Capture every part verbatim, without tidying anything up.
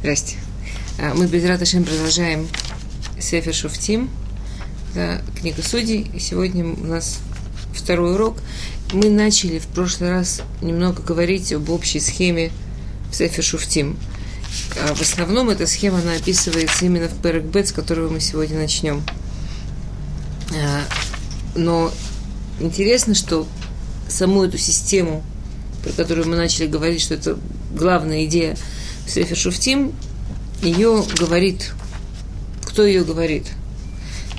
Здрасте. Мы без радости продолжаем Сефир Шуфтим, да, книгу Судей. И сегодня у нас второй урок. Мы начали в прошлый раз немного говорить об общей схеме Сефир Шуфтим. В основном эта схема, она описывается именно в Пэрэк Бет, с которого мы сегодня начнем. Но интересно, что саму эту систему, про которую мы начали говорить, что это главная идея Сефер Шуфтим, ее говорит. Кто ее говорит?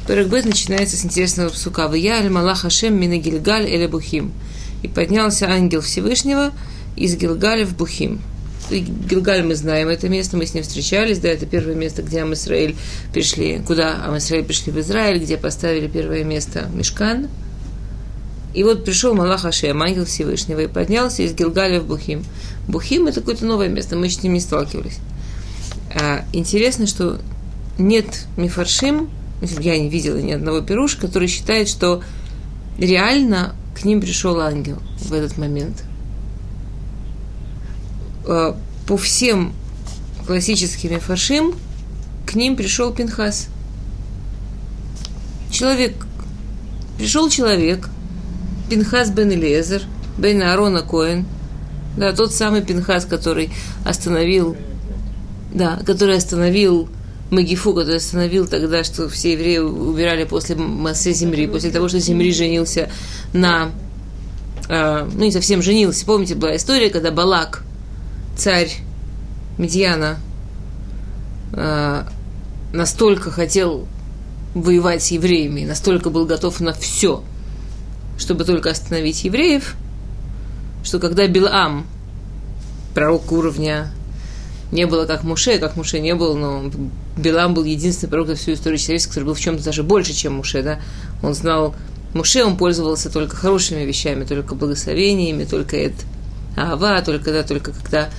Пэрэк Бет начинается с интересного псука. «Вия аль малах Ашем мина Гилгаль эле Бухим». И поднялся ангел Всевышнего из Гилгаля в Бухим. И Гилгаль мы знаем это место, мы с ним встречались, да, это первое место, где Ам Исраэль пришли, куда Ам Исраэль пришли в Израиль, где поставили первое место Мишкан. И вот пришел Малах Ашем, ангел Всевышнего, и поднялся из Гилгаля в Бухим. Бухим – это какое-то новое место, мы еще с ним не сталкивались. А, интересно, что нет мифаршим, я не видела ни одного пируша, который считает, что реально к ним пришел ангел в этот момент. А, по всем классическим мифаршим к ним пришел Пинхас. Человек. Пришел человек, Пинхас Бен Элиезер, Бен Аарона Коэн, да, тот самый Пинхас, который остановил, да, который остановил Магифу, который остановил тогда, что все евреи убирали после Массе Зимри, после того, что Зимри женился на, э, ну не совсем женился, помните, была история, когда Балак, царь Мидьяна, э, настолько хотел воевать с евреями, настолько был готов на все, чтобы только остановить евреев, что когда Бил'ам, пророк уровня, не было как Муше, как Муше не было, но Бил'ам был единственный пророк за всю историю человечества, который был в чем-то даже больше, чем Муше, да? Он знал Муше, он пользовался только хорошими вещами, только благословениями, только эт Аава, только, да, только когда,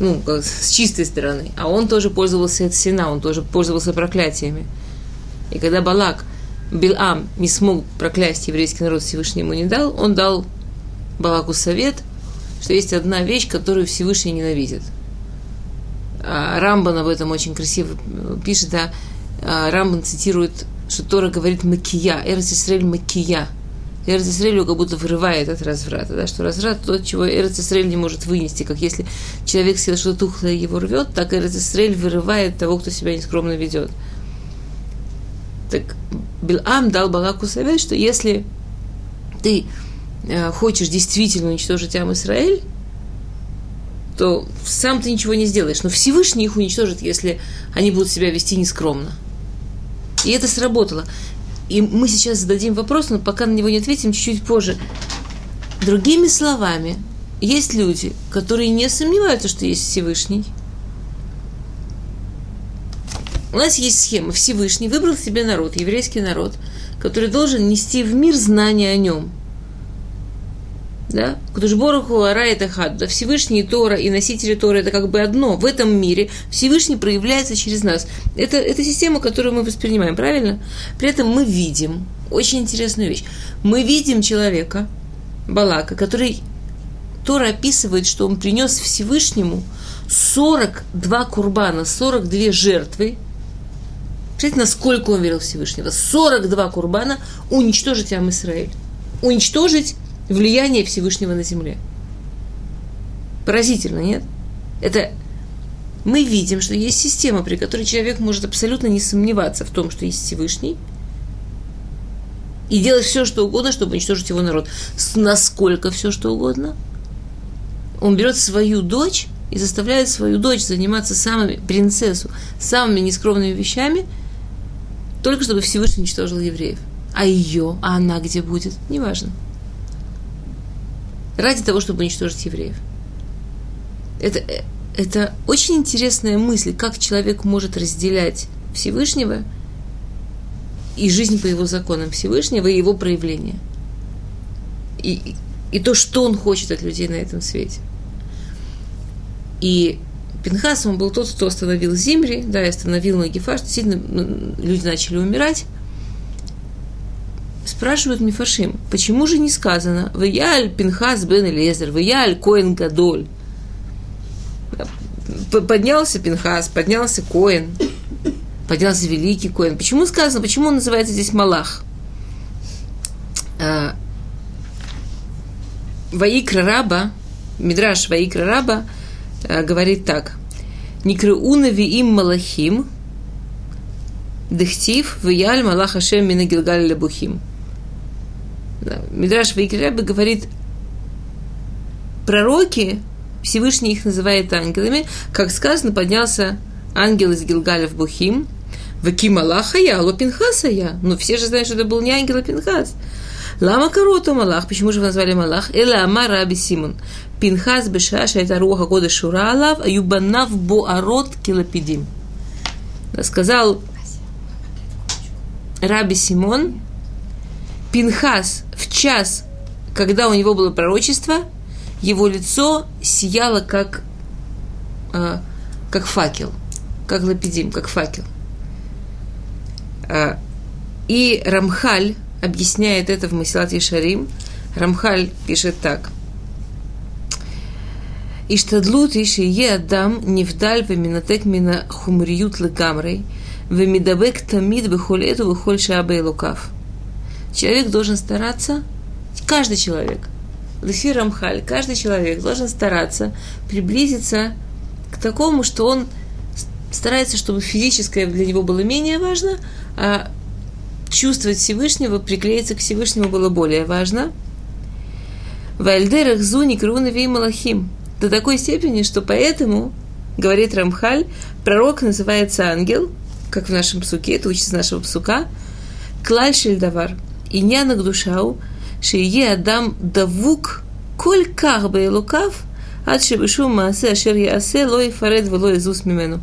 ну, с чистой стороны. А он тоже пользовался эт Сина, он тоже пользовался проклятиями. И когда Балак, Бил'ам не смог проклясть еврейский народ, Всевышний ему не дал, он дал Балаку совет, что есть одна вещь, которую Всевышний ненавидит. А Рамбан об этом очень красиво пишет, да? а Рамбан цитирует, что Тора говорит «макия», «Эрец Исраэль макия», «Эрец Исраэль его как будто вырывает от разврата», да? Что разврат – то, чего Эрец Исраэль не может вынести, как если человек съел что-то тухлое, его рвет, так Эрец Исраэль вырывает того, кто себя нескромно ведет. Так Бил'ам дал Балаку совет, что если ты э, хочешь действительно уничтожить Ам Исраэль, то сам ты ничего не сделаешь. Но Всевышний их уничтожит, если они будут себя вести нескромно. И это сработало. И мы сейчас зададим вопрос, но пока на него не ответим, чуть-чуть позже. Другими словами, есть люди, которые не сомневаются, что есть Всевышний. У нас есть схема. Всевышний выбрал себе народ, еврейский народ, который должен нести в мир знания о нем. Да? Кудушборуху, Ара и Тахаду. Да? Всевышний и Тора, и носители Тора – это как бы одно. В этом мире Всевышний проявляется через нас. Это, это система, которую мы воспринимаем, правильно? При этом мы видим, очень интересную вещь, мы видим человека, Балака, который Тора описывает, что он принес Всевышнему сорок два курбана, сорок две жертвы. Представляете, насколько он верил Всевышнего? сорок два курбана уничтожить Ам Исраэль. Уничтожить влияние Всевышнего на земле. Поразительно, нет? Это мы видим, что есть система, при которой человек может абсолютно не сомневаться в том, что есть Всевышний, и делать все, что угодно, чтобы уничтожить его народ. Насколько все, что угодно? Он берет свою дочь и заставляет свою дочь заниматься самыми, принцессу, самыми нескромными вещами, только чтобы Всевышний уничтожил евреев. А ее, а она где будет, неважно. Ради того, чтобы уничтожить евреев. Это, это очень интересная мысль, как человек может разделять Всевышнего и жизнь по его законам Всевышнего, и его проявление. И, и то, что он хочет от людей на этом свете. И Пинхас, он был тот, кто остановил Зимри, да, и остановил Магифа, что действительно люди начали умирать. Спрашивают мифаршим, почему же не сказано «Ваяль Пинхас Бен Элиезер, Ваяль Коэн Гадоль». поднялся Пинхас, поднялся Коэн, поднялся великий Коэн. Почему сказано, почему он называется здесь Малах? Ваикра Раба, Мидраш Ваикра Раба говорит так: Никрыуна виим малахим, дехтив вияль малах Ашем мина Гилгаль ле Бухим. Мидраш Ваикра Раба говорит, пророки, Всевышний их называет ангелами, как сказано, поднялся ангел из Гилгаля в Бухим, ваки малаха я, алло Пинхаса я. Но все же знают, что это был не ангел, а Пинхас. Лама короту Малах, почему же его назвали Малах? Эла ама раби Симон. Пинхас бешаша это руха года шуралав, а юбанав боарот килапидим. Сказал раби Симон, Пинхас в час, когда у него было пророчество, его лицо сияло как, а, как факел, как лапидим, как факел. А, и Рамхаль объясняет это в Масилат Йешарим. Рамхаль пишет так: «Иштадлут иши е адам невдаль веминатек мина хумриют легамрей вемидабек тамид вехоль эту вехоль шаабей лукав». Человек должен стараться, каждый человек, Лефи Рамхаль, каждый человек должен стараться приблизиться к такому, что он старается, чтобы физическое для него было менее важно, а чувствовать Всевышнего, приклеиться к Всевышнему было более важно. Вальдерах зуни крунавей малахим. До такой степени, что поэтому, говорит Рамхаль, пророк называется ангел, как в нашем псуке, это учится нашего псука, клаль шельдавар, и нянак душау, шие адам давук коль ках бейлукав, ад шебешу маасе ашер яасе лой фаред влой зус мимену.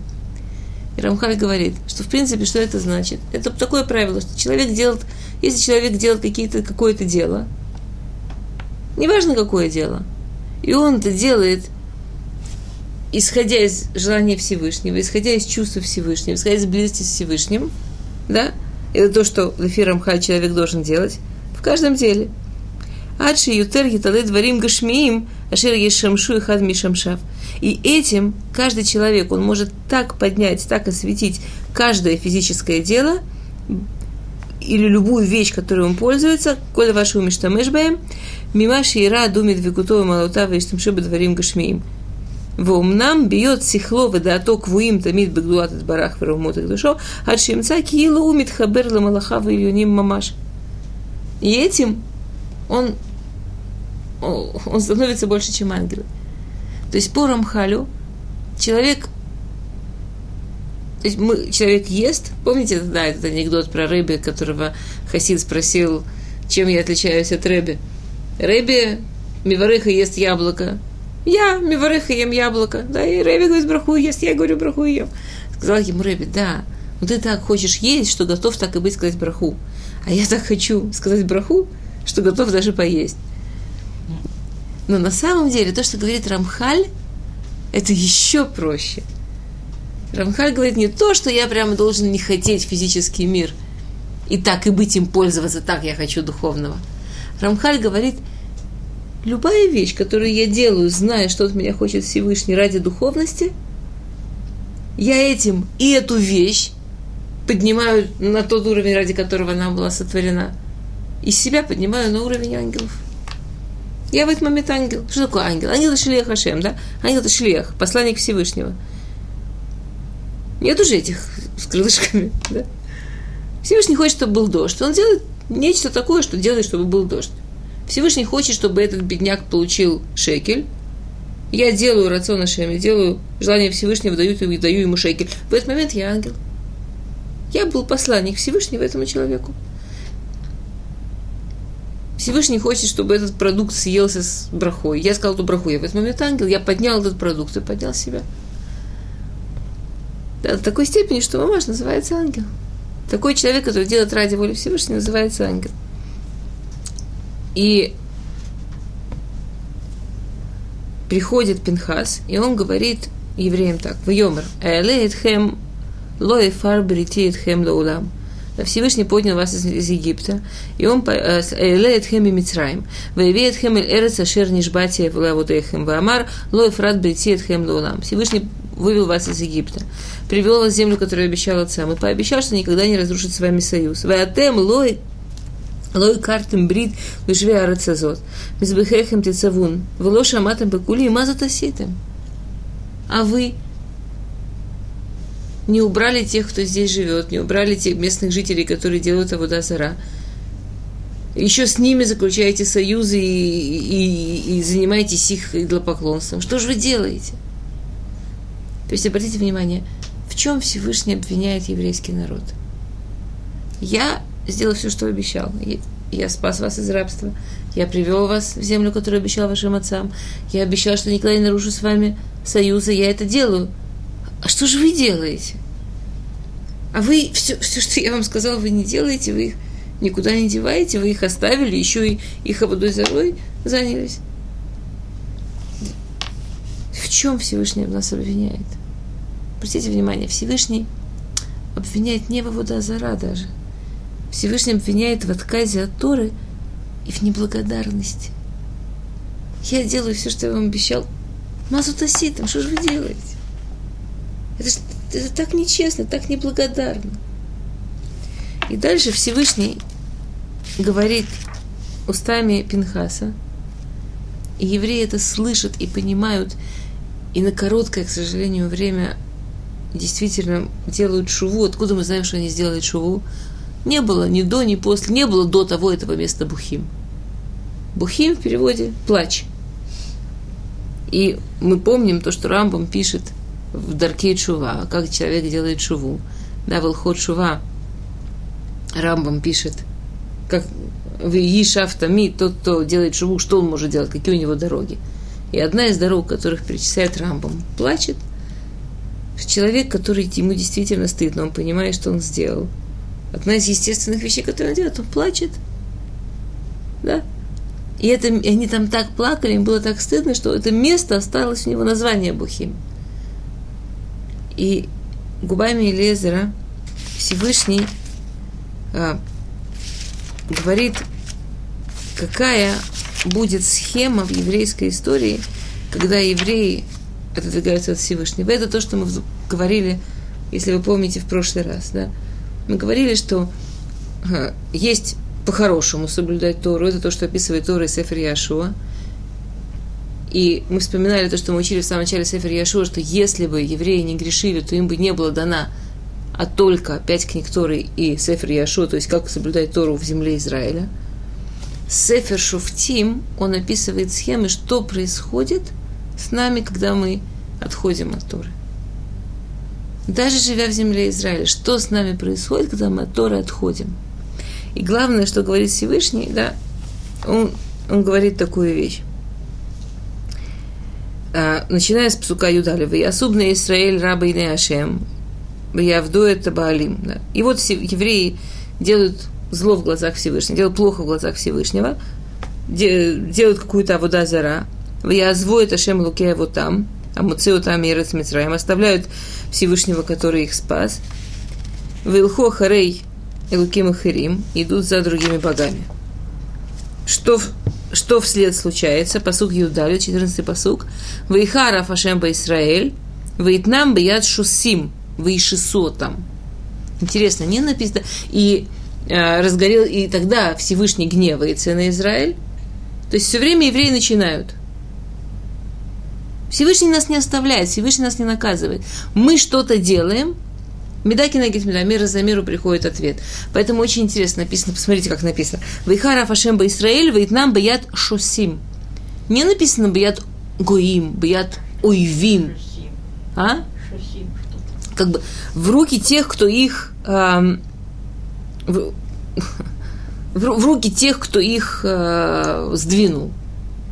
И Рамхаль говорит, что в принципе, что это значит? Это такое правило, что человек делает, если человек делает какие-то, какое-то дело, неважно какое дело, и он это делает, исходя из желания Всевышнего, исходя из чувства Всевышнего, исходя из близости с Всевышним, да, это то, что лефи Рамхаль человек должен делать в каждом деле. Адши ютер гиталэ дварим гашмиим, ашер ешамшу и хад мишамшав. И этим каждый человек, он может так поднять, так осветить каждое физическое дело или любую вещь, которой он пользуется, коли вашу миштамешбаем, мимаши ира думит викутова малутава и штамшиба дворим гашмиим. Воумнам бьет сихлова да аток вуим тамид багдулат от барах веровмотых душо, ад шимца киила умит хаберла малахава ильюним мамаш. И этим он, он становится больше, чем ангелы. То есть по Рамхалю человек, то есть мы, человек ест, помните, да, этот анекдот про Рэбби, которого хасид спросил, чем я отличаюсь от Рэбби. Рэбби мивареха ест яблоко. Я мивареха ем яблоко. Да, и Рэбби говорит, браху ест, я говорю, браху ем. Сказал ему Рэбби, да, ну ты так хочешь есть, что готов так и быть сказать браху. А я так хочу сказать браху, что готов даже поесть. Но на самом деле то, что говорит Рамхаль, это еще проще. Рамхаль говорит не то, что я прямо должен не хотеть физический мир, и так и быть им пользоваться, так я хочу духовного. Рамхаль говорит, любая вещь, которую я делаю, зная, что от меня хочет Всевышний ради духовности, я этим и эту вещь поднимаю на тот уровень, ради которого она была сотворена, и себя поднимаю на уровень ангелов. Я в этот момент ангел. Что такое ангел? Ангел – это шлех Ашем, да? Ангел – это шлех, посланник Всевышнего. Нет уже этих с крылышками, да? Всевышний хочет, чтобы был дождь. Он делает нечто такое, что делает, чтобы был дождь. Всевышний хочет, чтобы этот бедняк получил шекель. Я делаю рацион Ашем, я делаю желание Всевышнего, даю, и даю ему шекель. В этот момент я ангел. Я был посланник Всевышнего этому человеку. Всевышний хочет, чтобы этот продукт съелся с брахой. Я сказал эту браху, я в этот момент ангел, я поднял этот продукт и поднял себя. Да, до такой степени, что мамаш называется ангел. Такой человек, который делает ради воли Всевышнего, называется ангел. И приходит Пинхас, и он говорит евреям так: «Вайомер, эле этхем лоэфар брити этхем лоулам». Всевышний поднял вас из, из Египта, и он «Элеет хэм и митраим, ваевеет хэм и эрец ашер нишбатиев лавудэхем ваамар, лоев рад бретиет хэм лаулам». Всевышний вывел вас из Египта, привел вас в землю, которую обещал отцам, и пообещал, что никогда не разрушит с вами союз. «Ваатем лой лой картем брит вишве арацазот, мизбехэхэм тецавун, вылоша аматам бекули и мазатаситем». А вы не убрали тех, кто здесь живет, не убрали тех местных жителей, которые делают авода зара. Еще с ними заключаете союзы и, и, и занимаетесь их идолопоклонством. Что же вы делаете? То есть, обратите внимание, в чем Всевышний обвиняет еврейский народ? Я сделал все, что обещал. Я спас вас из рабства. Я привел вас в землю, которую обещал вашим отцам. Я обещал, что никогда не нарушу с вами союза. Я это делаю. А что же вы делаете? А вы все, все, что я вам сказала, вы не делаете, вы их никуда не деваете, вы их оставили, еще и их ободой зарой занялись. В чем Всевышний нас обвиняет? Обратите внимание, Всевышний обвиняет не в авода зара даже. Всевышний обвиняет в отказе от Торы и в неблагодарности. Я делаю все, что я вам обещал. Мазутаситом, что же вы делаете? Это, это так нечестно, так неблагодарно. И дальше Всевышний говорит устами Пинхаса, и евреи это слышат и понимают, и на короткое, к сожалению, время действительно делают шуву. Откуда мы знаем, что они сделают шуву? Не было ни до, ни после, не было до того этого места Бухим. Бухим в переводе «плач». И мы помним то, что Рамбам пишет в Дарке Чува, как человек делает Чуву. Да, в Илхот Чува Рамбам пишет, как в Ешафтами, тот, кто делает Чуву, что он может делать, какие у него дороги. И одна из дорог, которых перечисляет Рамбам, плачет. Человек, который ему действительно стыдно, он понимает, что он сделал. Одна из естественных вещей, которые он делает, он плачет. Да? И, это, и они там так плакали, им было так стыдно, что это место осталось у него название Бухим. И губами Элиезера Всевышний а, говорит, какая будет схема в еврейской истории, когда евреи отодвигаются от Всевышнего. Это то, что мы говорили, если вы помните, в прошлый раз. Да? Мы говорили, что а, есть по-хорошему соблюдать Тору. Это то, что описывает Тора и Сефер Яшуа. И мы вспоминали то, что мы учили в самом начале Сефер Яшуа, что если бы евреи не грешили, то им бы не было дана, а только пять книг Торы и Сефер Яшуа, то есть как соблюдать Тору в земле Израиля. Сефер Шуфтим, он описывает схемы, что происходит с нами, когда мы отходим от Торы. Даже живя в земле Израиля, что с нами происходит, когда мы от Торы отходим. И главное, что говорит Всевышний, да, он, он говорит такую вещь. Начиная с псука Юдалева, «Ясубна Исраэль раба ине Ашем, явдует табаалим». И вот евреи делают зло в глазах Всевышнего, делают плохо в глазах Всевышнего, делают какую-то авода зара, «Язвоет Ашем лукея вот там, а муцеу там и эрец митраим», оставляют Всевышнего, который их спас, «Вилхо харей элуким и херим», идут за другими богами. Что в Что вслед случается? Пасук Юдалю, четырнадцатый пасук. «Вейхарав Ашем ба Исраэль, вейтнам бияд шусим, вейшисотам». Интересно, не написано? И э, разгорел, и тогда Всевышний гневается на Израиль. То есть все время евреи начинают. Всевышний нас не оставляет, Всевышний нас не наказывает. Мы что-то делаем, Медаки на Гитмеда, мир за миру приходит ответ. Поэтому очень интересно написано, посмотрите, как написано. «Вейхара фашем ба Исраэль, вейтнам баят шусим». Не написано баят гоим, баят ойвин. А? Шусим. Как бы в руки тех, кто их... Э, в, в руки тех, кто их э, сдвинул.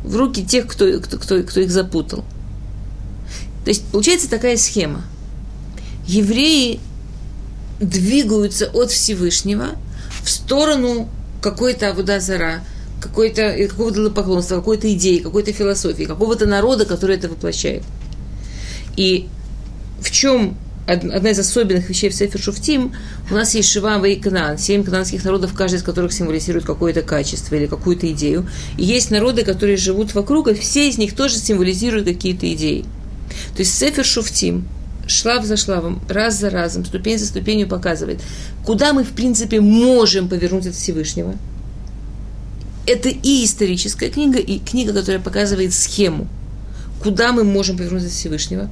В руки тех, кто, кто, кто, кто их запутал. То есть получается такая схема. Евреи двигаются от Всевышнего в сторону какой-то авода зара, какой-то, какого-то поклонства, какой-то идеи, какой-то философии, какого-то народа, который это воплощает. И в чем одна из особенных вещей в Сефер Шуфтим, у нас есть Шива и Кнаан, семь кнаанских народов, каждый из которых символизирует какое-то качество или какую-то идею. И есть народы, которые живут вокруг, и все из них тоже символизируют какие-то идеи. То есть Сефер Шуфтим шлав за шлавом, раз за разом, ступень за ступенью показывает, куда мы, в принципе, можем повернуть от Всевышнего. Это и историческая книга, и книга, которая показывает схему, куда мы можем повернуть от Всевышнего,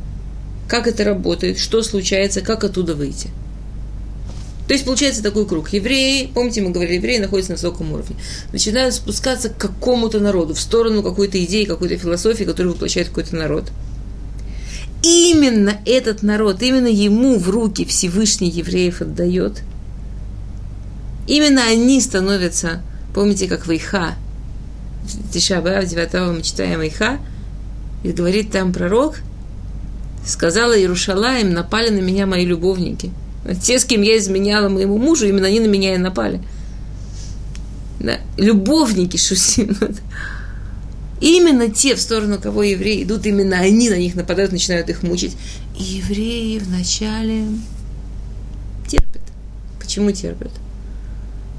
как это работает, что случается, как оттуда выйти. То есть получается такой круг. Евреи, помните, мы говорили, евреи находятся на высоком уровне, начинают спускаться к какому-то народу, в сторону какой-то идеи, какой-то философии, которую воплощает какой-то народ. Именно этот народ, именно ему в руки Всевышний евреев отдает. Именно они становятся, помните, как Вайха, Тиша Беав, девятого мы читаем Вайха, и говорит там пророк, сказала Иерушалаим, напали на меня мои любовники. Те, с кем я изменяла моему мужу, именно они на меня и напали. Да. Любовники Шусим. Именно те, в сторону кого евреи идут, именно они на них нападают, начинают их мучить. И евреи вначале терпят. Почему терпят?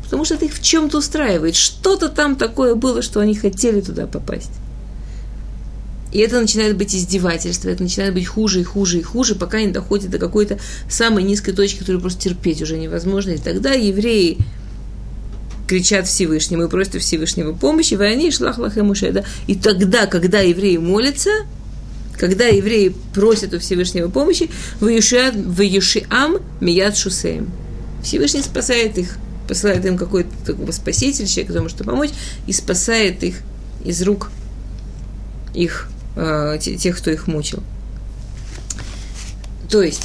Потому что это их в чем-то устраивает. Что-то там такое было, что они хотели туда попасть. И это начинает быть издевательство, это начинает быть хуже и хуже и хуже, пока не доходит до какой-то самой низкой точки, которую просто терпеть уже невозможно. И тогда евреи кричат Всевышнему и просят Всевышнего помощи, войне и шлахлах и мушеда. И тогда, когда евреи молятся, когда евреи просят у Всевышнего помощи, ваешиам мият шусеем. Всевышний спасает их, посылает им какой-то такой спаситель, человек, который может помочь, и спасает их из рук их тех, кто их мучил. То есть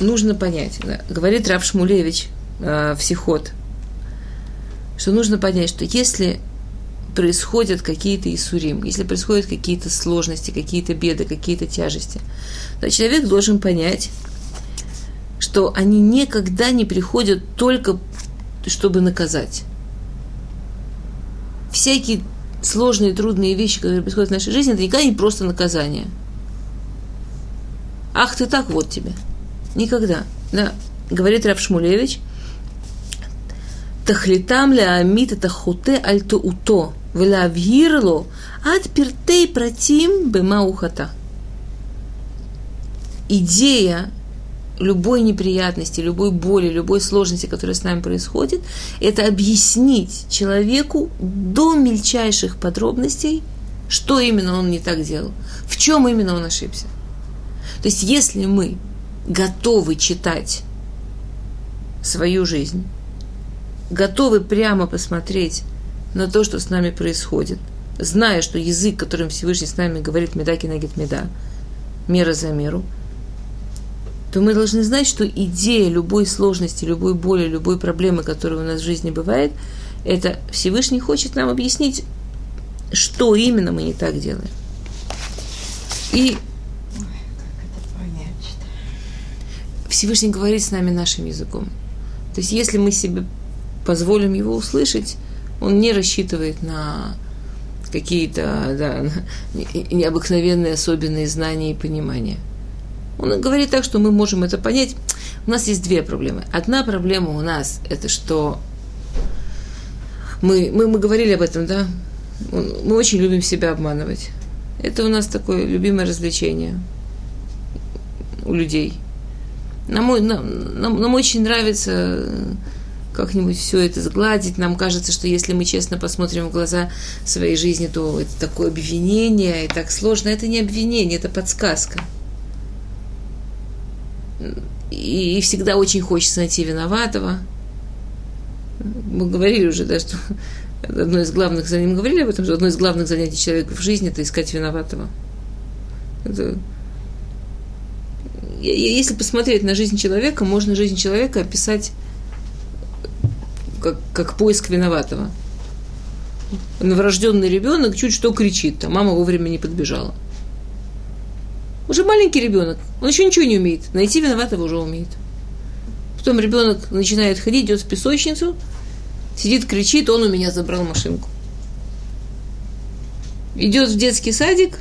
нужно понять, да, говорит Рав Шмулевич э, Психот, что нужно понять, что если происходят какие-то иссурим, если происходят какие-то сложности, какие-то беды, какие-то тяжести, то человек должен понять, что они никогда не приходят только чтобы наказать. Всякие сложные, трудные вещи, которые происходят в нашей жизни, это никогда не просто наказание. Ах ты так, вот тебе. Никогда. Да. Говорит Рав Шмулевич, «Тахлитам ля амита тахуте альто уто, вля вгирло, ад пиртей протим бема ухата». Идея любой неприятности, любой боли, любой сложности, которая с нами происходит, это объяснить человеку до мельчайших подробностей, что именно он не так делал, в чем именно он ошибся. То есть, если мы готовы читать свою жизнь, готовы прямо посмотреть на то, что с нами происходит, зная, что язык, которым Всевышний с нами говорит, меда кенегед меда, мера за меру, то мы должны знать, что идея любой сложности, любой боли, любой проблемы, которая у нас в жизни бывает, это Всевышний хочет нам объяснить, что именно мы не так делаем. И Всевышний говорит с нами нашим языком. То есть, если мы себе позволим его услышать, он не рассчитывает на какие-то, да, необыкновенные, особенные знания и понимания. Он говорит так, что мы можем это понять. У нас есть две проблемы. Одна проблема у нас – это что мы, мы, мы говорили об этом, да? Мы очень любим себя обманывать. Это у нас такое любимое развлечение у людей. Нам, нам, нам, нам очень нравится как-нибудь все это сгладить. Нам кажется, что если мы честно посмотрим в глаза своей жизни, то это такое обвинение, и так сложно. Это не обвинение, это подсказка. И всегда очень хочется найти виноватого. Мы говорили уже, да, что одно из главных занятий, мы говорили об этом, что одно из главных занятий человека в жизни – это искать виноватого. Это... Если посмотреть на жизнь человека, можно жизнь человека описать как, как поиск виноватого. Новорожденный ребенок чуть что кричит, а мама вовремя не подбежала. Уже маленький ребенок, он еще ничего не умеет. Найти виноватого уже умеет. Потом ребенок начинает ходить, идет в песочницу, сидит, кричит, он у меня забрал машинку. Идет в детский садик,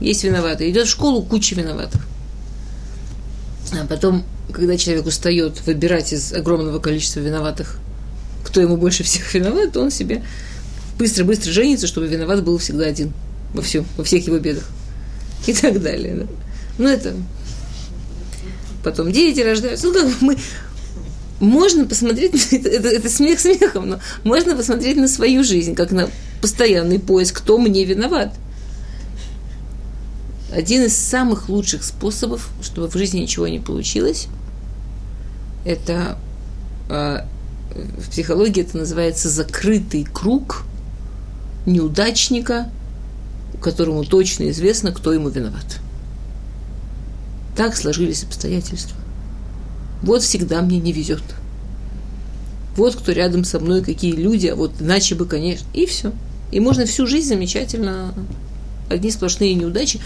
есть виноватый. Идет в школу, куча виноватых. А потом, когда человек устает выбирать из огромного количества виноватых, кто ему больше всех виноват, то он себе быстро-быстро женится, чтобы виноват был всегда один во всем, во всех его бедах и так далее. Да. Ну, это... Потом дети рождаются. Ну, как мы... Можно посмотреть... это, это, это смех смехом, но можно посмотреть на свою жизнь, как на постоянный поиск, кто мне виноват. Один из самых лучших способов, чтобы в жизни ничего не получилось, это... В психологии это называется закрытый круг неудачника, которому точно известно, кто ему виноват. Так сложились обстоятельства. Вот всегда мне не везет. Вот кто рядом со мной, какие люди, а вот иначе бы, конечно. И все. И можно всю жизнь замечательно. Одни сплошные неудачи.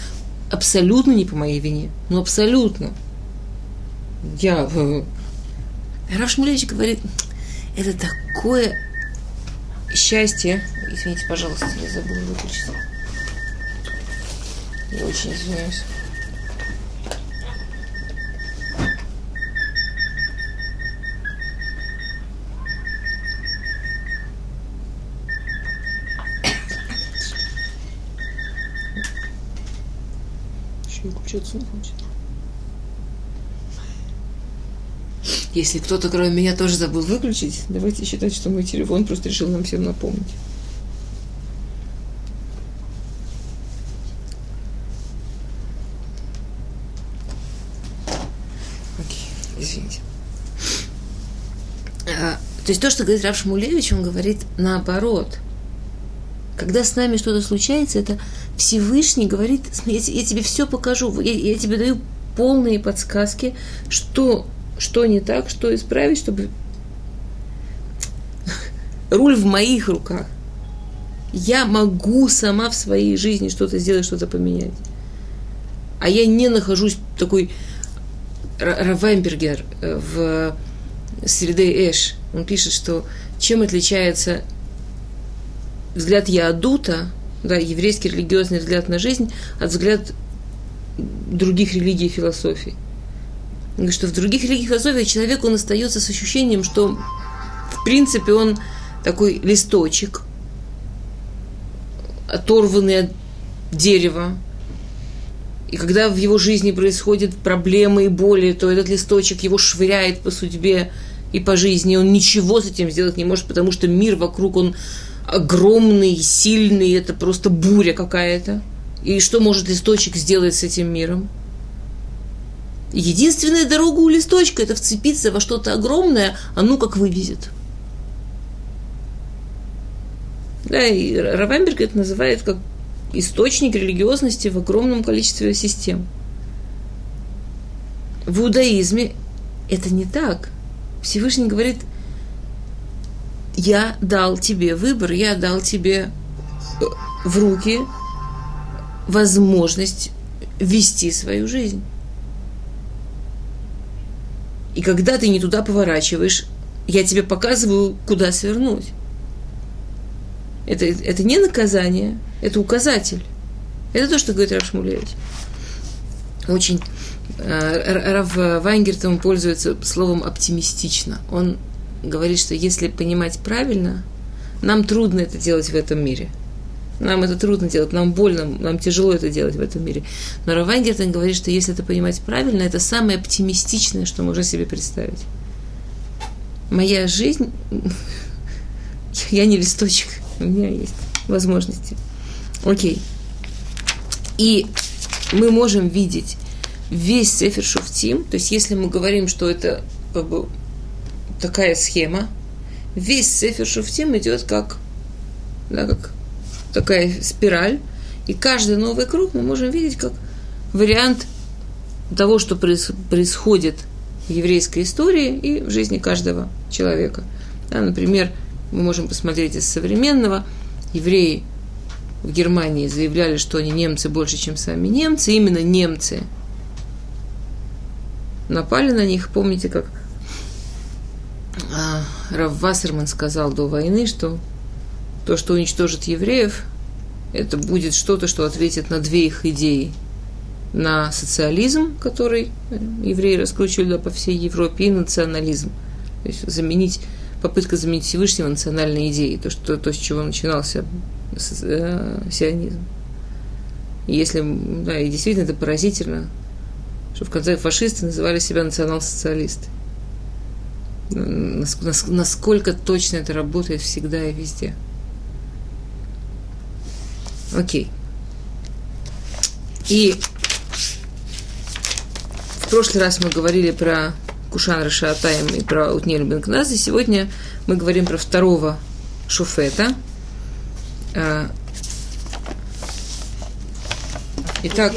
Абсолютно не по моей вине. Ну, абсолютно. Я... Рав Шмулевич говорит... Это такое счастье. Извините, пожалуйста, я забыла выключить. Я очень извиняюсь. Еще и включаться не хочет. Если кто-то, кроме меня, тоже забыл выключить, давайте считать, что мой телефон просто решил нам всем напомнить. Окей, извините. А, то есть то, что говорит Рав Шмулевич, он говорит наоборот. Когда с нами что-то случается, это Всевышний говорит, я, я тебе все покажу, я, я тебе даю полные подсказки, что... Что не так, что исправить, чтобы... Руль в моих руках. Я могу сама в своей жизни что-то сделать, что-то поменять. А я не нахожусь такой... Равамбергер в «Среде Эш». Он пишет, что чем отличается взгляд Яадута, да, еврейский религиозный взгляд на жизнь, от взгляд других религий и философий. Что в других религиях философиях человек, он остается с ощущением, что, в принципе, он такой листочек, оторванный от дерева. И когда в его жизни происходят проблемы и боли, то этот листочек его швыряет по судьбе и по жизни. Он ничего с этим сделать не может, потому что мир вокруг, он огромный, сильный, это просто буря какая-то. И что может листочек сделать с этим миром? Единственная дорога у листочка – это вцепиться во что-то огромное, а ну как вывезет. Да, и Равамберг это называет как источник религиозности в огромном количестве систем. В иудаизме это не так. Всевышний говорит, я дал тебе выбор, я дал тебе в руки возможность вести свою жизнь. И когда ты не туда поворачиваешь, я тебе показываю, куда свернуть. Это, это не наказание, это указатель. Это то, что говорит Рав Шмулевич. Очень Рав Вайнгерт пользуется словом «оптимистично». Он говорит, что если понимать правильно, нам трудно это делать в этом мире. Нам это трудно делать, нам больно, нам тяжело это делать в этом мире. Но Рав Вайнгертен говорит, что если это понимать правильно, это самое оптимистичное, что можно себе представить. Моя жизнь... Я не листочек, у меня есть возможности. Окей. И мы можем видеть весь Сефер Шуфтим, то есть если мы говорим, что это как бы такая схема, весь Сефер Шуфтим идет как... Да, как такая спираль, и каждый новый круг мы можем видеть как вариант того, что происходит в еврейской истории и в жизни каждого человека. Да, например, мы можем посмотреть из современного. Евреи в Германии заявляли, что они немцы больше, чем сами немцы. Именно немцы напали на них. Помните, как Рав Вассерман сказал до войны, что то, что уничтожит евреев, это будет что-то, что ответит на две их идеи. на социализм, который евреи раскручивали по всей Европе, и национализм. То есть заменить, попытка заменить Всевышнего национальной идеей, то, что, то с чего начинался сионизм. И если, да, и действительно это поразительно, что в конце фашисты называли себя национал-социалисты. Насколько точно это работает всегда и везде. Окей. И в прошлый раз мы говорили про Кушан Рашаатаим и про Отниэль Бен Кназ, и сегодня мы говорим про второго шуфета. Итак,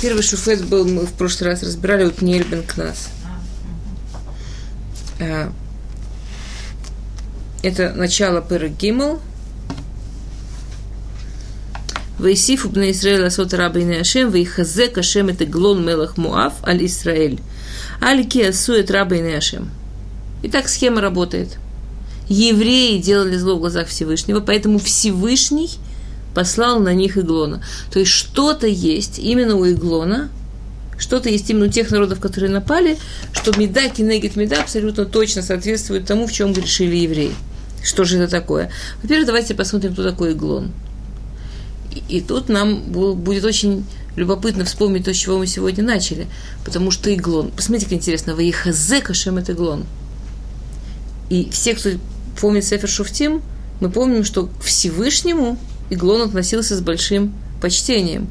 первый шуфет был, мы в прошлый раз разбирали, Отниэль Бен Кназ. Это начало Пэрэк Гимел. Вейсифу бне Исраэль асот рабейне Ашем, вейхазек Ашем эт Эглон Мелах Муав аль Исраэль. Альки асует рабейне Ашем. И так схема работает. Евреи делали зло в глазах Всевышнего, поэтому Всевышний послал на них Эглона. То есть что-то есть именно у Эглона, что-то есть именно у тех народов, которые напали, что меда, кенегет меда абсолютно точно соответствует тому, в чем грешили евреи. Что же это такое? Во-первых, давайте посмотрим, кто такой Эглон. И тут нам будет очень любопытно вспомнить то, с чего мы сегодня начали. Потому что Эглон... Посмотрите, как интересно. «Ваихазек Ашем эт Эглон». И все, кто помнит Сефир Шуфтим, мы помним, что к Всевышнему Эглон относился с большим почтением.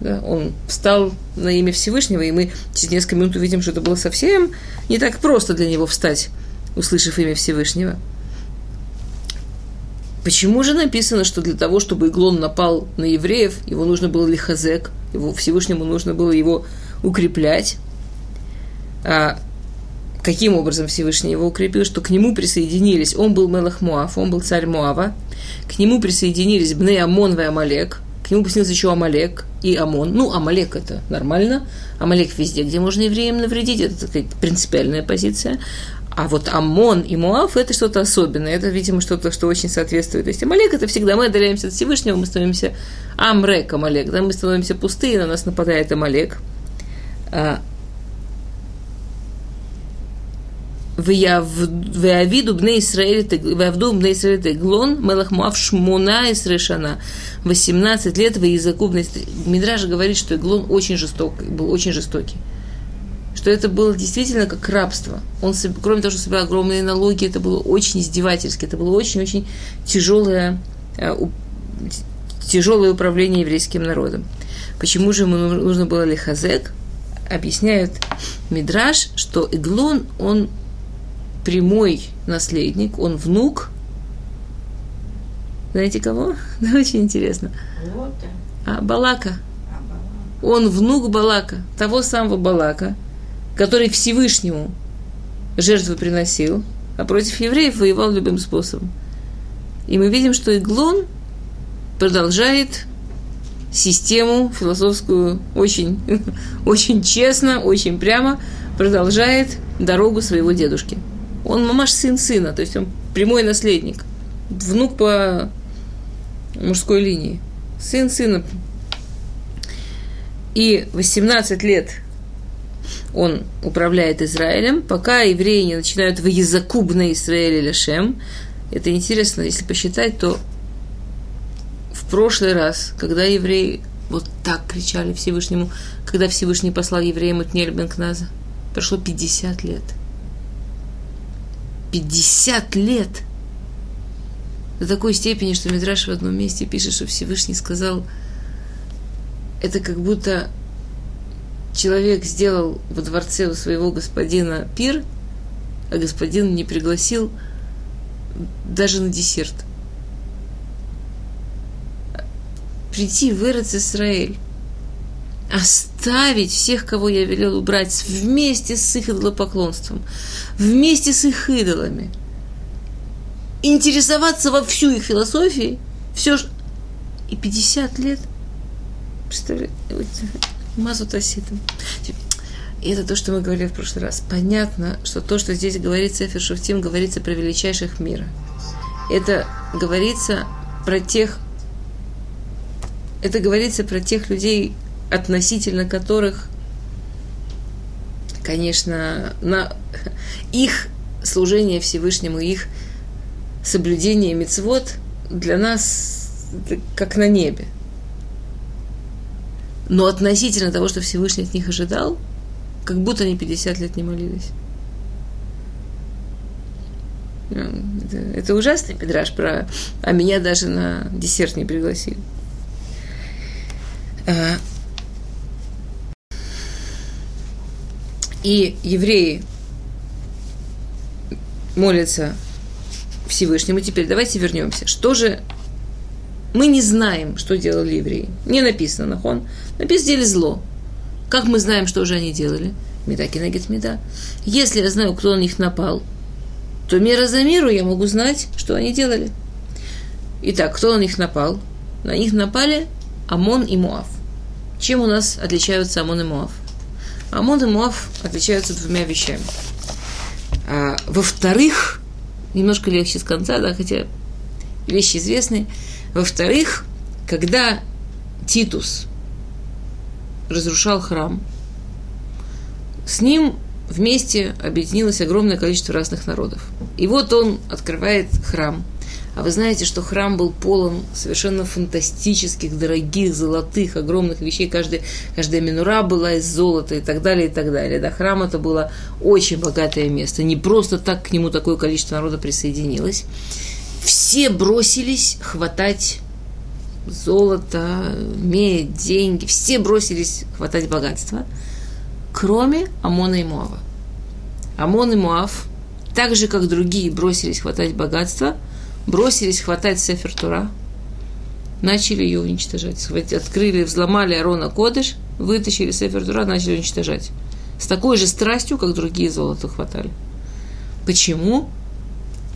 Да? Он встал на имя Всевышнего, и мы через несколько минут увидим, что это было совсем не так просто для него встать, услышав имя Всевышнего. Почему же написано, что для того, чтобы Эглон напал на евреев, его нужно было лихазек, его Всевышнему нужно было его укреплять? А каким образом Всевышний его укрепил? Что к нему присоединились, он был Мелах Муав, он был царь Муава, к нему присоединились Бней Амон и Амалек, к нему присоединился еще Амалек и Амон. Ну, Амалек это нормально, Амалек везде, где можно евреям навредить, это, так сказать, принципиальная позиция. А вот Амон и Муав – это что-то особенное, это, видимо, что-то, что очень соответствует. То есть Амалек – это всегда мы отдаляемся от Всевышнего, мы становимся Амрек, Амалек, да, мы становимся пустые, на нас нападает Амалек. «Веавду бне Исраэль теглон, мелах Муав шмона исрешана». восемнадцать лет веизаку бне Исраэль. Мидраш говорит, что Эглон очень жестокий, был очень жестокий. Что это было действительно как рабство. Он, кроме того, что собирал огромные налоги, это было очень издевательски, это было очень-очень тяжелое, тяжелое управление еврейским народом. Почему же ему нужно было лихазек? Объясняет Мидраш, что Эглон, он прямой наследник, он внук. Знаете кого? Да, очень интересно. А, Балака. Он внук Балака, того самого Балака, который Всевышнему жертву приносил, а против евреев воевал любым способом. И мы видим, что Эглон продолжает систему философскую очень, очень честно, очень прямо, продолжает дорогу своего дедушки. Он мамаш сын сына, то есть он прямой наследник, внук по мужской линии, сын сына. И восемнадцать лет он управляет Израилем, пока евреи не начинают «Ваизакуб на Исраэль и Лешем». Это интересно, если посчитать, то в прошлый раз, когда евреи вот так кричали Всевышнему, когда Всевышний послал евреям Отниэль Бен Кназа, прошло пятьдесят лет. пятьдесят лет! До такой степени, что Мидраш в одном месте пишет, что Всевышний сказал, это как будто... Человек сделал во дворце у своего господина пир, а господин не пригласил даже на десерт. Прийти в Эрец-Исраэль, оставить всех, кого я велел убрать, вместе с их идолопоклонством, вместе с их идолами, интересоваться во всю их философией, все же... И пятьдесят лет, представляете... Мазут оситом. И это то, что мы говорили в прошлый раз. Понятно, что то, что здесь говорится, Сефер Шуфтим, говорится про величайших мира. Это говорится про тех... Это говорится про тех людей, относительно которых, конечно, на их служение Всевышнему, их соблюдение мицвот для нас как на небе. Но относительно того, что Всевышний от них ожидал, как будто они пятьдесят лет не молились. Это, это ужасный мидраш, про... а меня даже на десерт не пригласили. А... И евреи молятся Всевышнему. Теперь давайте вернемся. Что же... Мы не знаем, что делали евреи. Не написано, нахон. Написано зло. Как мы знаем, что же они делали? Медаки нагет меда. Если я знаю, кто на них напал, то мера за меру я могу знать, что они делали. Итак, кто на них напал? На них напали Амон и Муав. Чем у нас отличаются Амон и Муав? Амон и Муав отличаются двумя вещами. А, во-вторых, немножко легче с конца, да, хотя вещи известны. Во-вторых, когда Титус разрушал храм, с ним вместе объединилось огромное количество разных народов. И вот он открывает храм. А вы знаете, что храм был полон совершенно фантастических, дорогих, золотых, огромных вещей. Каждая, каждая минура была из золота и так далее, и так далее. Да, храм это было очень богатое место. Не просто так к нему такое количество народа присоединилось. Все бросились хватать золото, медь, деньги. Все бросились хватать богатства, кроме Амона и Муава. Амон и Муав, так же, как другие, бросились хватать богатства, бросились хватать Сефер Тора, начали ее уничтожать. Открыли, взломали Арона Кодеш, вытащили Сефер Тора, начали уничтожать. С такой же страстью, как другие золото хватали. Почему?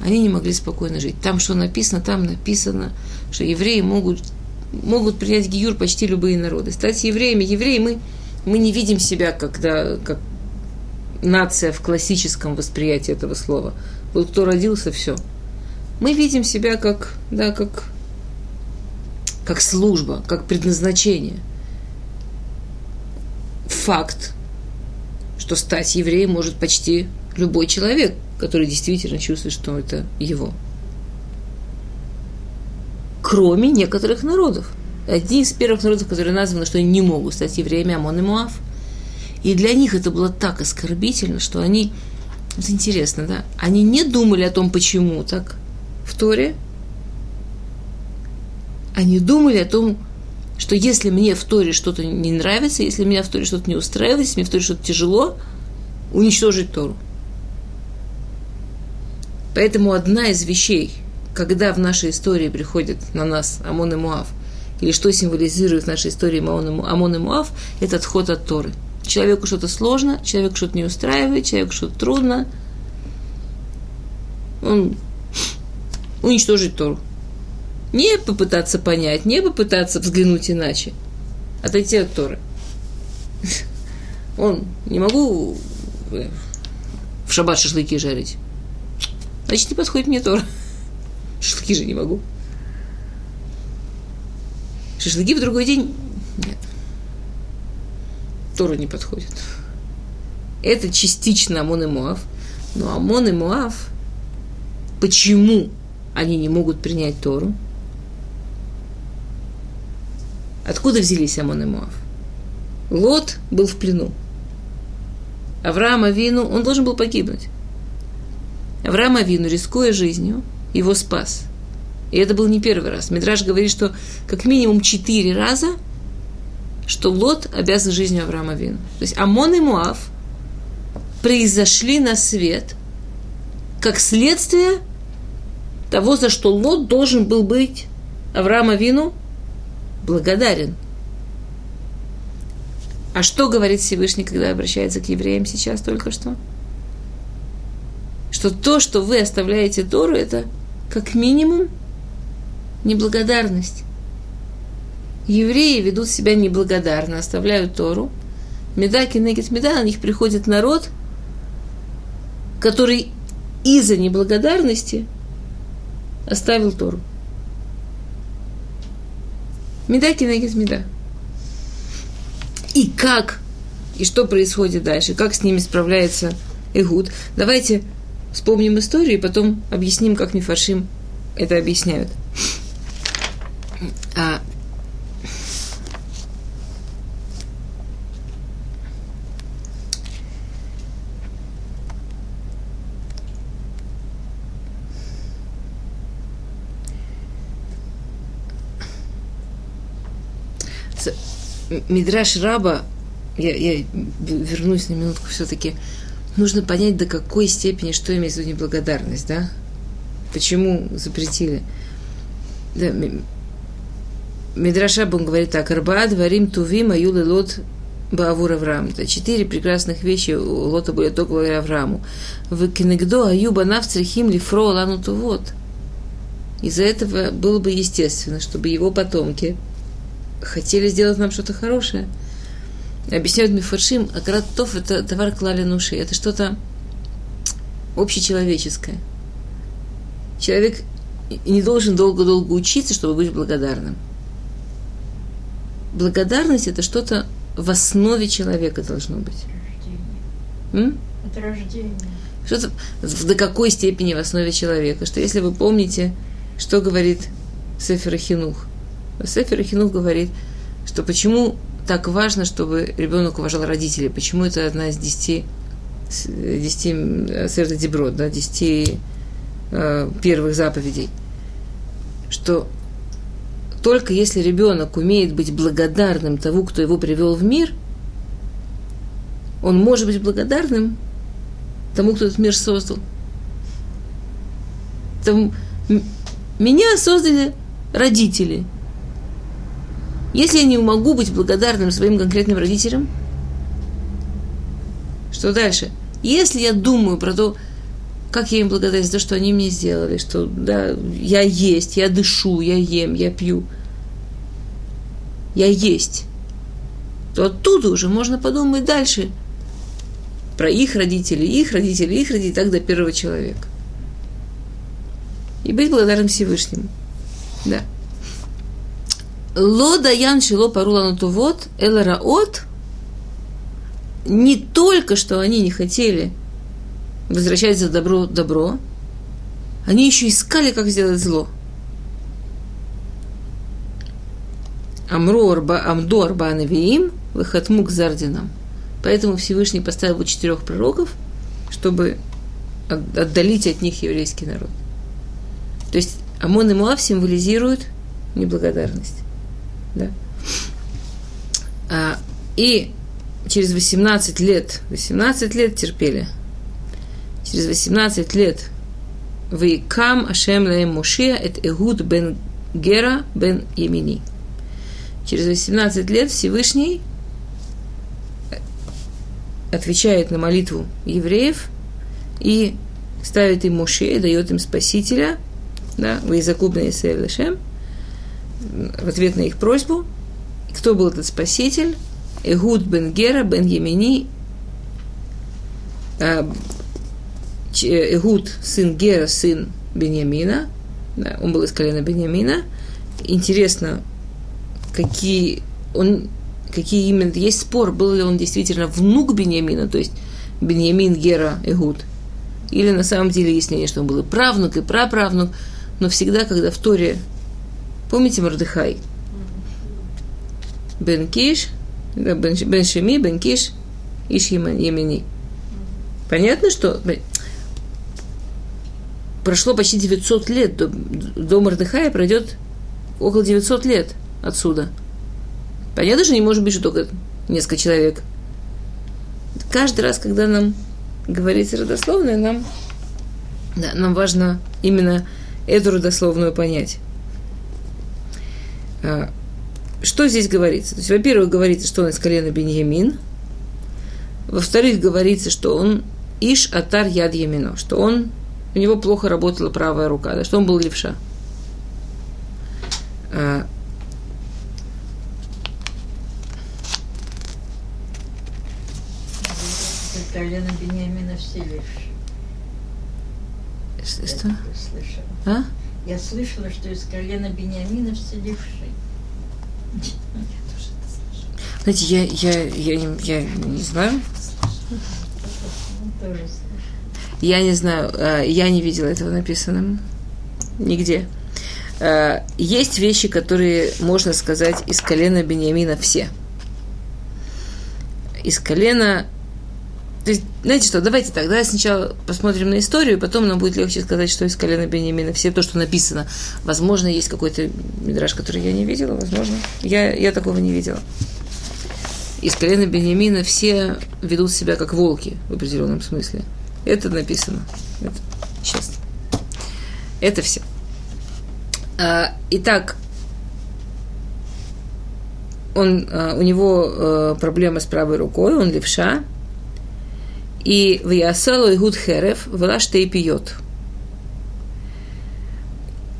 Они не могли спокойно жить. Там, что написано, там написано, что евреи могут, могут принять гиюр почти любые народы. Стать евреями. Евреи мы, мы не видим себя когда, как нация в классическом восприятии этого слова. Вот кто родился, все. Мы видим себя как, да, как, как служба, как предназначение. Факт, что стать евреем может почти любой человек, который действительно чувствует, что это его. Кроме некоторых народов. Одни из первых народов, которые названы, что они не могут стать евреями, Амон и Муав. И для них это было так оскорбительно, что они... Вот интересно, да? Они не думали о том, почему так в Торе. Они думали о том, что если мне в Торе что-то не нравится, если меня в Торе что-то не устраивает, если мне в Торе что-то тяжело, уничтожить Тору. Поэтому одна из вещей, когда в нашей истории приходят на нас Амон и Муав, или что символизирует в нашей истории Амон и Муав, это отход от Торы. Человеку что-то сложно, человеку что-то не устраивает, человеку что-то трудно. Он уничтожит Тору. Не попытаться понять, не попытаться взглянуть иначе. Отойти от Торы. Он не могу в шаббат шашлыки жарить. Значит, не подходит мне Тора. Шашлыки же не могу. Шашлыки в другой день... Нет. Тора не подходит. Это частично Амон и Муав. Но Амон и Муав... Почему они не могут принять Тору? Откуда взялись Амон и Муав? Лот был в плену. Авраам Авину, он должен был погибнуть. Авраам Авину, рискуя жизнью, его спас. И это был не первый раз. Мидраш говорит, что как минимум четыре раза, что Лот обязан жизнью Авраама Авину. То есть Амон и Муав произошли на свет как следствие того, за что Лот должен был быть Авраам Авину благодарен. А что говорит Всевышний, когда обращается к евреям сейчас только что? Что то, что вы оставляете Тору, это как минимум неблагодарность. Евреи ведут себя неблагодарно, оставляют Тору. Меда кенегет меда, на них приходит народ, который из-за неблагодарности оставил Тору. Меда кенегет меда. и как, и что происходит дальше, как с ними справляется Эхуд. Давайте вспомним историю и потом объясним, как мефаршим это объясняют. А... Мидраш Раба, я, я вернусь на минутку все-таки, нужно понять, до какой степени, что имеется в виду неблагодарность, да? Почему запретили? Да, Мидраш Раба, он говорит так, «Арбаа дварим тувим аюлы лот баавур Авраам». Да, четыре прекрасных вещи у Лота были только благодаря Аврааму. «В кенегдо аюба навцрихим лифро лану тувот». Из-за этого было бы естественно, чтобы его потомки хотели сделать нам что-то хорошее. Объясняют мефаршим, акрат тов – это товар клали нуши. Это что-то общечеловеческое. Человек не должен долго-долго учиться, чтобы быть благодарным. Благодарность – это что-то в основе человека должно быть. Рождение. М? Это рождение. Что-то до какой степени в основе человека. Что если вы помните, что говорит Сефер Хинух. Сефер Хинух говорит, что почему так важно, чтобы ребенок уважал родителей, почему это одна из десяти, десяти Асер Диброт, да, десяти э, первых заповедей, что только если ребенок умеет быть благодарным тому, кто его привел в мир, он может быть благодарным тому, кто этот мир создал. Там, меня создали родители. Если я не могу быть благодарным своим конкретным родителям, что дальше? Если я думаю про то, как я им благодарен за то, что они мне сделали, что да, я есть, я дышу, я ем, я пью, я есть, то оттуда уже можно подумать дальше про их родителей, их родителей, их родителей, так до первого человека. И быть благодарным Всевышнему. Да. Лода яншило парула натувот, элараот. Не только что они не хотели возвращать за добро добро, они еще искали, как сделать зло. Амру орба амду орба навиим выхатму к зардинам. Поэтому Всевышний поставил четырех пророков, чтобы отдалить от них еврейский народ. То есть Амон и Муав символизируют неблагодарность. Да. А, и через восемнадцать лет восемнадцать лет терпели. Через восемнадцать лет «Вейкам Ашем лаэм Мошея эт Эхуд бен Гера бен Ямини». Через восемнадцать лет Всевышний отвечает на молитву евреев и ставит им Мошея, дает им Спасителя, да, «Вейзакубна Исаэль Ашем», в ответ на их просьбу. Кто был этот спаситель? Эхуд бен Гера бен Ямини, Эхуд сын Гера, сын Биньямина, да, он был из колена Биньямина. Интересно, какие, он, какие именно, есть спор, был ли он действительно внук Биньямина, то есть Биньямин, Гера, Эхуд, или на самом деле есть мнение, что он был и правнук, и праправнук, но всегда, когда в Торе помните Мордехай? Бен Киш, Бен Шеми, Бен Киш, Иш Емени. Понятно, что прошло почти девятьсот лет до, до Мордехая, пройдет около девятьсот лет отсюда. Понятно, что не может быть, что только несколько человек. Каждый раз, когда нам говорится родословное, нам, да, нам важно именно эту родословную понять. Что здесь говорится? То есть, во-первых, говорится, что он из колена Биньямин. Во-вторых, говорится, что он Иш Атар Яд Ямино, что он, у него плохо работала правая рука, да, что он был левша. А... Из колена Биньямина все левши. Что? Я а? Я слышала, что из колена Биньямина все левши. Знаете, я, я, я, я, не, я не знаю. Я не знаю, я не видела этого написанным нигде. Есть вещи, которые, можно сказать, из колена Биньямина все. Из колена... То есть, знаете что, давайте тогда сначала посмотрим на историю, потом нам будет легче сказать, что из колена Биньямина все то, что написано. Возможно, есть какой-то мидраш, который я не видела, возможно. Я, я такого не видела. Из колена Биньямина все ведут себя как волки в определенном смысле. Это написано. Это честно. Это все. Итак, он, у него проблема с правой рукой, он левша. И в Ясалу и Гуд Херев влаште и пьет.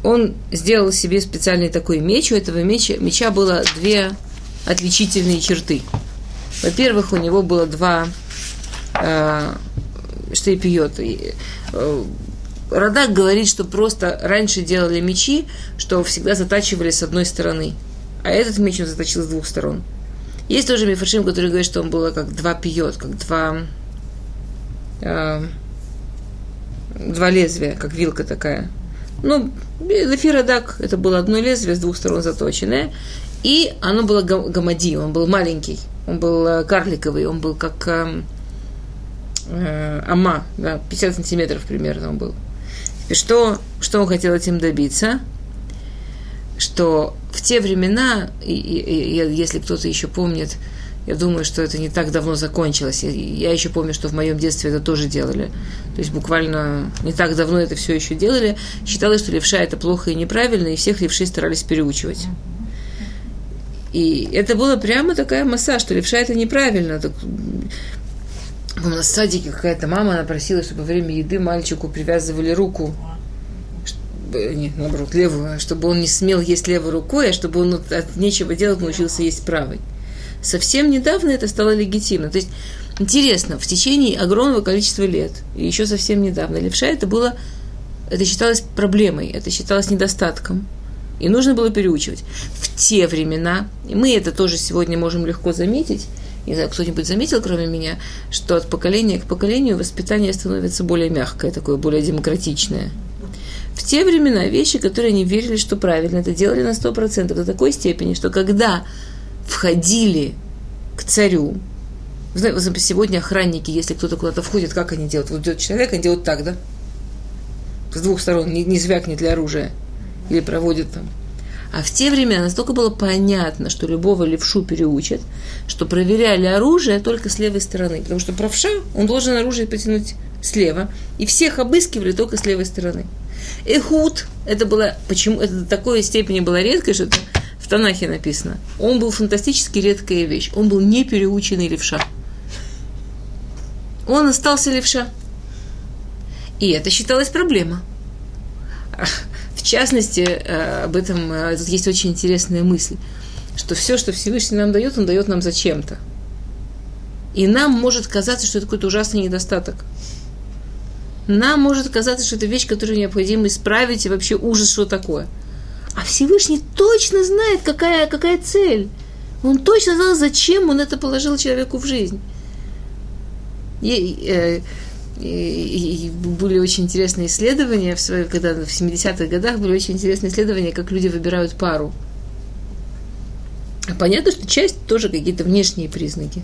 Он сделал себе специальный такой меч. У этого меча, меча было две отличительные черты. Во-первых, у него было два... что и пьет. Радак говорит, что просто раньше делали мечи, что всегда затачивали с одной стороны. А этот меч он заточил с двух сторон. Есть тоже мефаршим, который говорит, что он было как два пьет, как два... Э, два лезвия, как вилка такая. Ну, лефи Радак, это было одно лезвие с двух сторон заточенное. И оно было гамади, он был маленький, он был карликовый, он был как... Э, Ама, да, пятьдесят сантиметров примерно он был. И что, что он хотел этим добиться? Что в те времена, и, и, и, если кто-то еще помнит, я думаю, что это не так давно закончилось. Я, я еще помню, что в моем детстве это тоже делали. То есть буквально не так давно это все еще делали. Считалось, что левша это плохо и неправильно, и всех левшей старались переучивать. И это была прямо такая масса, что левша это неправильно. Так... У нас в садике какая-то мама, она просила, чтобы во время еды мальчику привязывали руку, нет, наоборот, левую, чтобы он не смел есть левой рукой, а чтобы он от нечего делать научился есть правой. Совсем недавно это стало легитимно. То есть, интересно, в течение огромного количества лет, и еще совсем недавно, левша это было, это считалось проблемой, это считалось недостатком. И нужно было переучивать. В те времена, и мы это тоже сегодня можем легко заметить, не знаю, кто-нибудь заметил, кроме меня, что от поколения к поколению воспитание становится более мягкое, такое более демократичное. В те времена вещи, которые они верили, что правильно, это делали на сто процентов до такой степени, что когда входили к царю, сегодня охранники, если кто-то куда-то входит, как они делают? Вот идет человек, они делают так, да? С двух сторон, не, не звякнет ли оружие, или проводят там. А в те времена настолько было понятно, что любого левшу переучат, что проверяли оружие только с левой стороны. Потому что правша, он должен оружие потянуть слева. И всех обыскивали только с левой стороны. Эхуд, это было, почему, это до такой степени было редкое, что это в Танахе написано. Он был фантастически редкая вещь. Он был не переученный левша. Он остался левша. И это считалось проблемой. В частности, об этом тут есть очень интересная мысль, что все, что Всевышний нам дает, он дает нам зачем-то. И нам может казаться, что это какой-то ужасный недостаток. Нам может казаться, что это вещь, которую необходимо исправить, и вообще ужас, что такое. А Всевышний точно знает, какая, какая цель. Он точно знал, зачем он это положил человеку в жизнь. И, И были очень интересные исследования, в своих, когда в семидесятых годах были очень интересные исследования, как люди выбирают пару. Понятно, что часть тоже какие-то внешние признаки.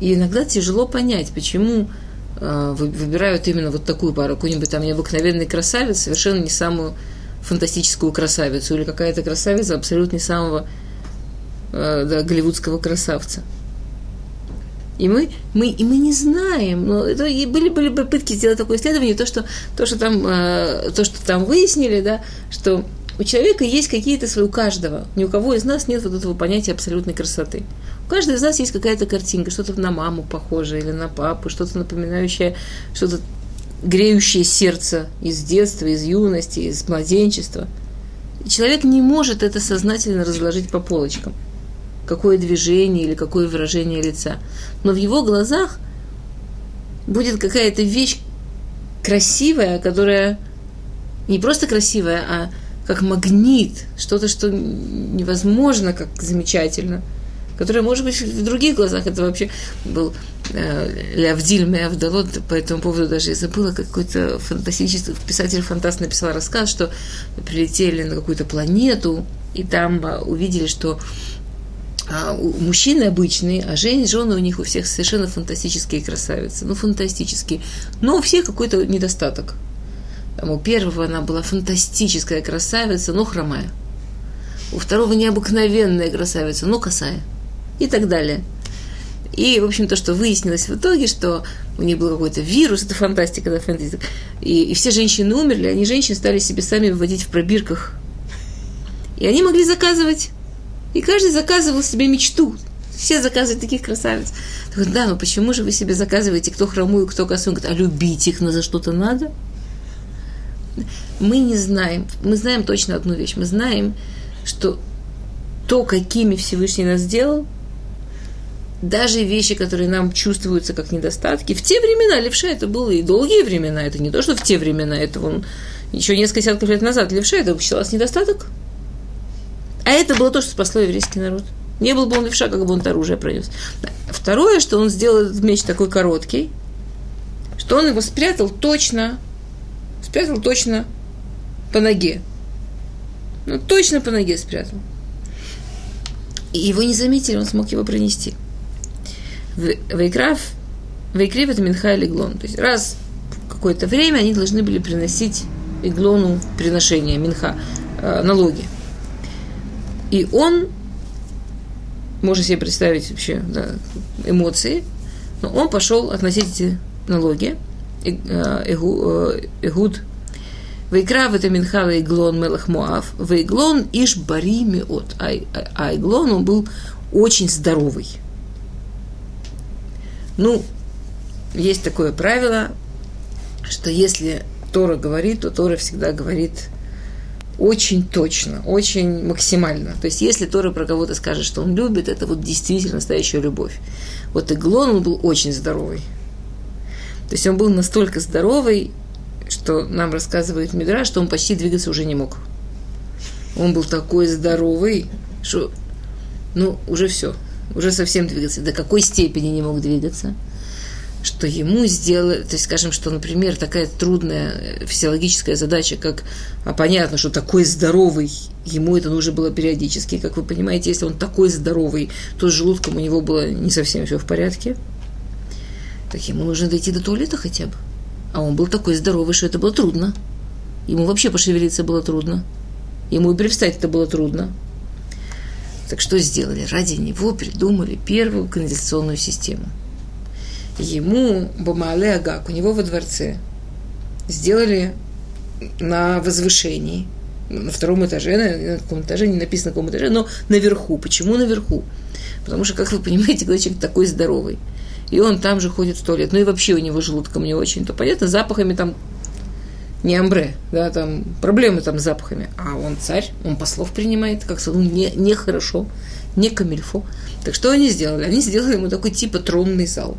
И иногда тяжело понять, почему э, выбирают именно вот такую пару, какую-нибудь там необыкновенный красавец, совершенно не самую фантастическую красавицу, или какая-то красавица абсолютно не самого э, да, голливудского красавца. И мы, мы, и мы не знаем, но это, и были, были попытки сделать такое исследование, то, что, то, что, там, э, то, что там выяснили, да, что у человека есть какие-то свои, у каждого, ни у кого из нас нет вот этого понятия абсолютной красоты. У каждого из нас есть какая-то картинка, что-то на маму похожее или на папу, что-то напоминающее, что-то греющее сердце из детства, из юности, из младенчества. И человек не может это сознательно разложить по полочкам. Какое движение или какое выражение лица. Но в его глазах будет какая-то вещь красивая, которая не просто красивая, а как магнит, что-то, что невозможно, как замечательно. который, может быть, в других глазах это вообще был э, Лявдиль Меавдалот, по этому поводу даже я забыла, какой-то фантастический писатель-фантаст написал рассказ, что прилетели на какую-то планету, и там э, увидели, что а мужчины обычные, а жен, жены у них у всех совершенно фантастические красавицы. Ну, фантастические. Но у всех какой-то недостаток. Там у первого она была фантастическая красавица, но хромая. У второго необыкновенная красавица, но косая. И так далее. И, в общем, то, что выяснилось в итоге, что у них был какой-то вирус, это фантастика, да, фантастика. И, и все женщины умерли, они женщин стали себе сами выводить в пробирках. И они могли заказывать. И каждый заказывал себе мечту. Все заказывают таких красавиц. Говорит, да, но почему же вы себе заказываете, кто хромую, кто косую? Говорит, а любить их за что-то надо? Мы не знаем. Мы знаем точно одну вещь. Мы знаем, что то, какими Всевышний нас сделал, даже вещи, которые нам чувствуются как недостатки, в те времена левша это было и долгие времена. Это не то, что в те времена. Это вон, еще несколько десятков лет назад левша это считалось недостаток. А это было то, что спасло еврейский народ. Не был бы он левша, как бы он это оружие пронес. Второе, что он сделал этот меч такой короткий, что он его спрятал точно, спрятал точно по ноге. Ну, точно по ноге спрятал. И его не заметили, он смог его пронести. Вайкраф, Вайкрив это Минха или Эглон. То есть раз в какое-то время они должны были приносить Эглону приношение, Минха, налоги. И он, можно себе представить вообще да, эмоции, но он пошел относить эти налоги. Эхуд. Вайкрав это Минхава Эглон Мелах Муав. Вайглон иш бари меот. А Эглон, он был очень здоровый. Ну, есть такое правило, что если Тора говорит, то Тора всегда говорит очень точно, очень максимально. То есть, если Тора про кого-то скажет, что он любит, это вот действительно настоящая любовь. Вот Эглон, он был очень здоровый. То есть, он был настолько здоровый, что нам рассказывает Мидраш, что он почти двигаться уже не мог. Он был такой здоровый, что, ну, уже все, уже совсем двигаться. До какой степени не мог двигаться? Что ему сделали, то есть, скажем, что, например, такая трудная физиологическая задача, как, а понятно, что такой здоровый, ему это нужно было периодически, как вы понимаете, если он такой здоровый, то с желудком у него было не совсем все в порядке, так ему нужно дойти до туалета хотя бы. А он был такой здоровый, что это было трудно. Ему вообще пошевелиться было трудно. Ему и привстать это было трудно. Так что сделали? Ради него придумали первую канализационную систему. Ему, Бамале Агак, у него во дворце сделали на возвышении, на втором этаже, на, на каком этаже, не написано на каком этаже, но наверху. Почему наверху? Потому что, как вы понимаете, когда человек такой здоровый, и он там же ходит в туалет, ну и вообще у него желудком не очень, то, понятно, запахами там не амбре, да, там проблемы там с запахами, а он царь, он послов принимает, как сказал, ну, нехорошо, не, не камильфо. Так что они сделали? Они сделали ему такой типа тронный зал.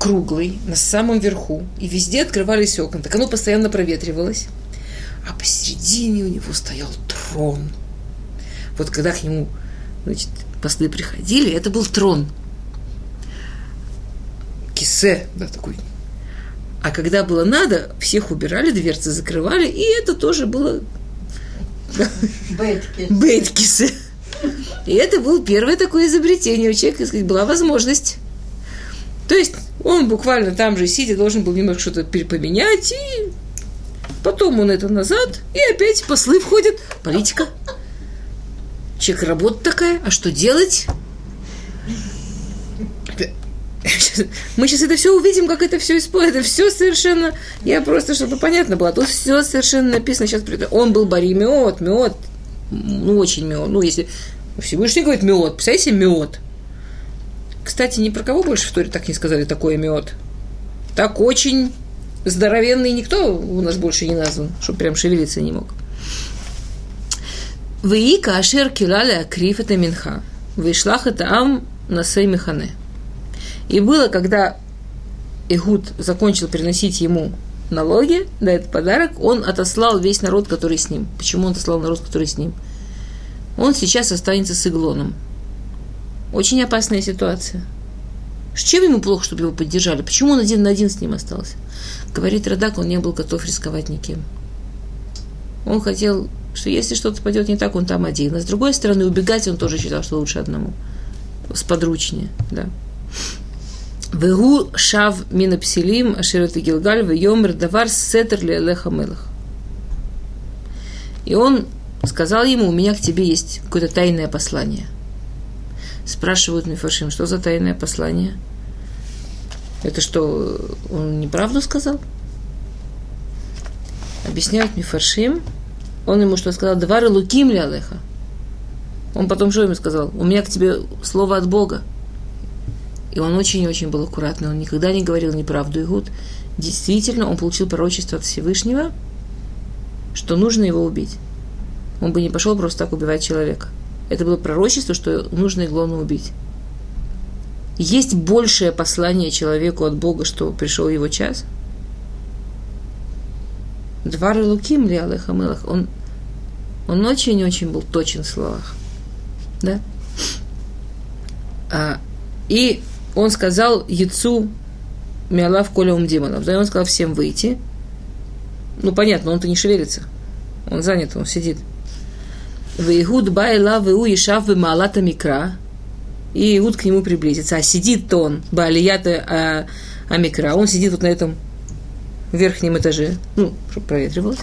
Круглый, на самом верху, и везде открывались окна, так оно постоянно проветривалось, а посередине у него стоял трон. Вот когда к нему, значит, послы приходили, это был трон. Кисе, да, такой. А когда было надо, всех убирали, дверцы закрывали, и это тоже было... Бейт-кисе. И это было первое такое изобретение. У человека, так сказать, была возможность. То есть он буквально там же, сидя, должен был немножко что-то перепоменять, и потом он это назад, и опять послы входят. Политика. Человек, работа такая, а что делать? Мы сейчас это все увидим, как это все используется. Это все совершенно... Я просто, чтобы понятно было. Тут все совершенно написано. Сейчас он был бари меот, меот. Ну, очень меот. Ну, если... Всевышний говорит меот. Представляете, меот. Кстати, ни про кого больше в Торе так не сказали, такой мед. Так очень здоровенный никто у нас больше не назван, чтобы прям шевелиться не мог. Веика ашер килаля криф это минха. Вешлах это ам насей механе. И было, когда Эхуд закончил приносить ему налоги, да, этот подарок, он отослал весь народ, который с ним. Почему он отослал народ, который с ним? Он сейчас останется с Эглоном. Очень опасная ситуация. Чем ему плохо, чтобы его поддержали? Почему он один на один с ним остался? Говорит Радак, он не был готов рисковать никем. Он хотел, что если что-то пойдет не так, он там один. А с другой стороны, убегать он тоже считал, что лучше одному. Сподручнее, да. «Вегу шав минапсилим ашерет и Гилгаль веемер давар сетер ле леха мелах». И он сказал ему, у меня к тебе есть какое-то тайное послание. Спрашивают мифаршим, что за тайное послание? Это что, он неправду сказал? Объясняют мифаршим. Он ему что сказал? Двар луким ли алеха? Он потом что ему сказал? У меня к тебе слово от Бога. И он очень-очень был аккуратный. Он никогда не говорил неправду. Игуд. Действительно, он получил пророчество от Всевышнего, что нужно его убить. Он бы не пошел просто так убивать человека. Это было пророчество, что нужно Эглона убить. Есть большее послание человеку от Бога, что пришел его час? Двар луким ли алеха мелах. Он он очень-очень был точен в словах. Да? А, и он сказал яцу миалав коля умдиманов. Да, и он сказал всем выйти. Ну, понятно, он-то не шевелится. Он занят, он сидит. И Иуд к нему приблизится. А сидит-то он, баалията амикра. Он сидит вот на этом верхнем этаже. Ну, проветривалось.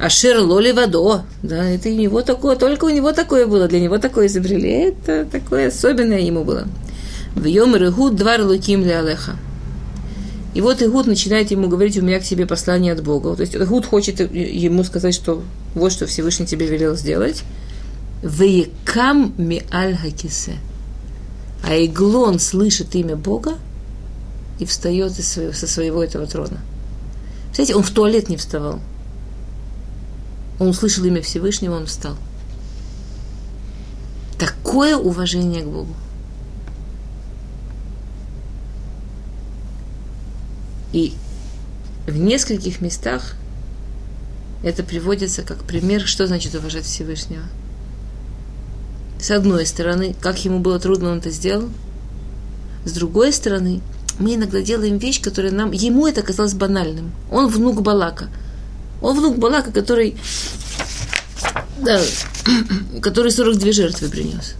Ашер лоли вадо. Да, это у него такое, только у него такое было. Для него такое изобрели. Это такое особенное ему было. Вьемер Игуд двар луким ли алеха. И вот Игуд начинает ему говорить, у меня к тебе послание от Бога. То есть Игуд хочет ему сказать, что вот что Всевышний тебе велел сделать. Вейкам миаль хакисе. А Эглон слышит имя Бога и встает из своего, со своего этого трона. Представляете, он в туалет не вставал. Он услышал имя Всевышнего, он встал. Такое уважение к Богу. И в нескольких местах это приводится как пример, что значит уважать Всевышнего. С одной стороны, как ему было трудно, он это сделал. С другой стороны, мы иногда делаем вещь, которая нам... Ему это казалось банальным. Он внук Балака. Он внук Балака, который... Да, который сорок две жертвы принес.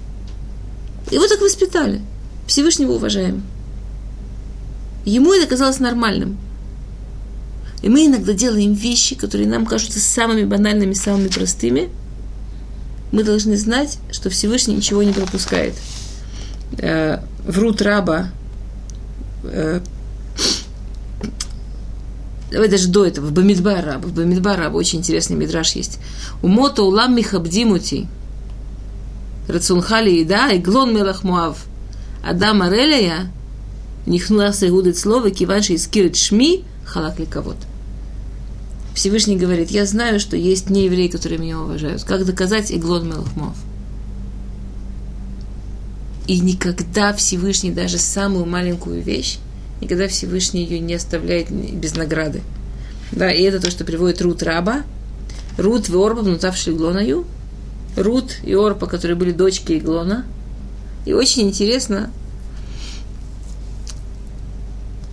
Его так воспитали. Всевышнего уважаем. Ему это казалось нормальным. И мы иногда делаем вещи, которые нам кажутся самыми банальными, самыми простыми. Мы должны знать, что Всевышний ничего не пропускает. В Рут раба, давай даже до этого, в Бамидбар раба, в Бамидбар раба очень интересный мидраш есть. Умото улам михабдимути, рацунхали ида, эглон мелах муав, адам ареляя, нихнулас игудит слово, киванши искирит шми, халак ли кого-то. Всевышний говорит, я знаю, что есть неевреи, которые меня уважают. Как доказать Эглон Мелах Муав? И никогда Всевышний, даже самую маленькую вещь, никогда Всевышний ее не оставляет без награды. Да, и это то, что приводит Рут раба. Рут и Орпа, внутавшие Эглонаю. Рут и Орпа, которые были дочки Эглона. И очень интересно...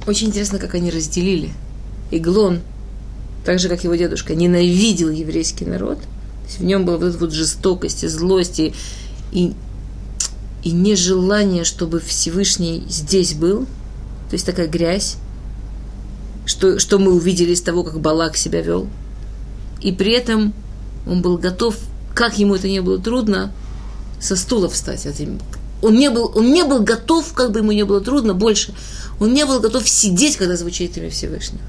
Очень интересно, как они разделили. Эглон, так же, как его дедушка, ненавидел еврейский народ. То есть в нем была вот эта вот жестокость и злость, и, и, и нежелание, чтобы Всевышний здесь был. То есть такая грязь, что, что мы увидели из того, как Балак себя вел. И при этом он был готов, как ему это не было трудно, со стула встать от имени. Он не был, он не был готов, как бы ему не было трудно, больше. Он не был готов сидеть, когда звучит имя Всевышнего.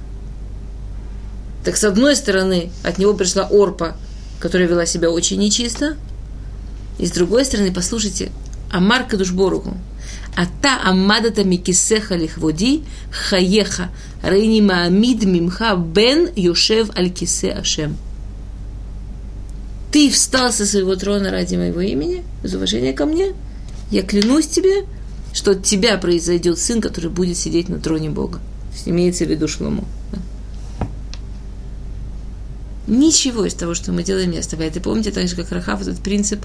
Так, с одной стороны, от него пришла Орпа, которая вела себя очень нечисто. И с другой стороны, послушайте, Амар кадуш боругу. Ата амадата микисеха лихводи хаеха рейни маамид мимха бен йошев аль-кисе ашем. Ты встал со своего трона ради моего имени, из уважения ко мне. Я клянусь тебе, что от тебя произойдет сын, который будет сидеть на троне Бога. Имеется в виду Шлому. Ничего из того, что мы делаем, не оставляет. И помните, так же, как Рахав, этот принцип,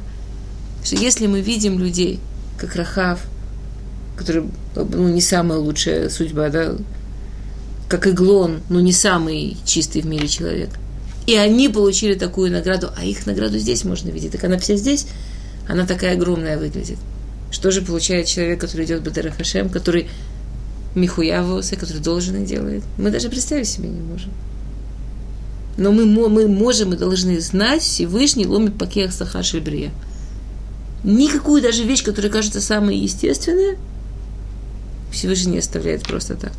что если мы видим людей, как Рахав, который, ну, не самая лучшая судьба, да, как Эглон, ну, не самый чистый в мире человек. И они получили такую награду, а их награду здесь можно видеть. Так она вся здесь, она такая огромная выглядит. Что же получает человек, который идет бедерах Хашем, который михуявился, который должен и делает? Мы даже представить себе не можем. Но мы, мы можем и должны знать Всевышний ломит пакеях саха шельбрия. Никакую даже вещь, которая кажется самой естественной, Всевышний не оставляет просто так.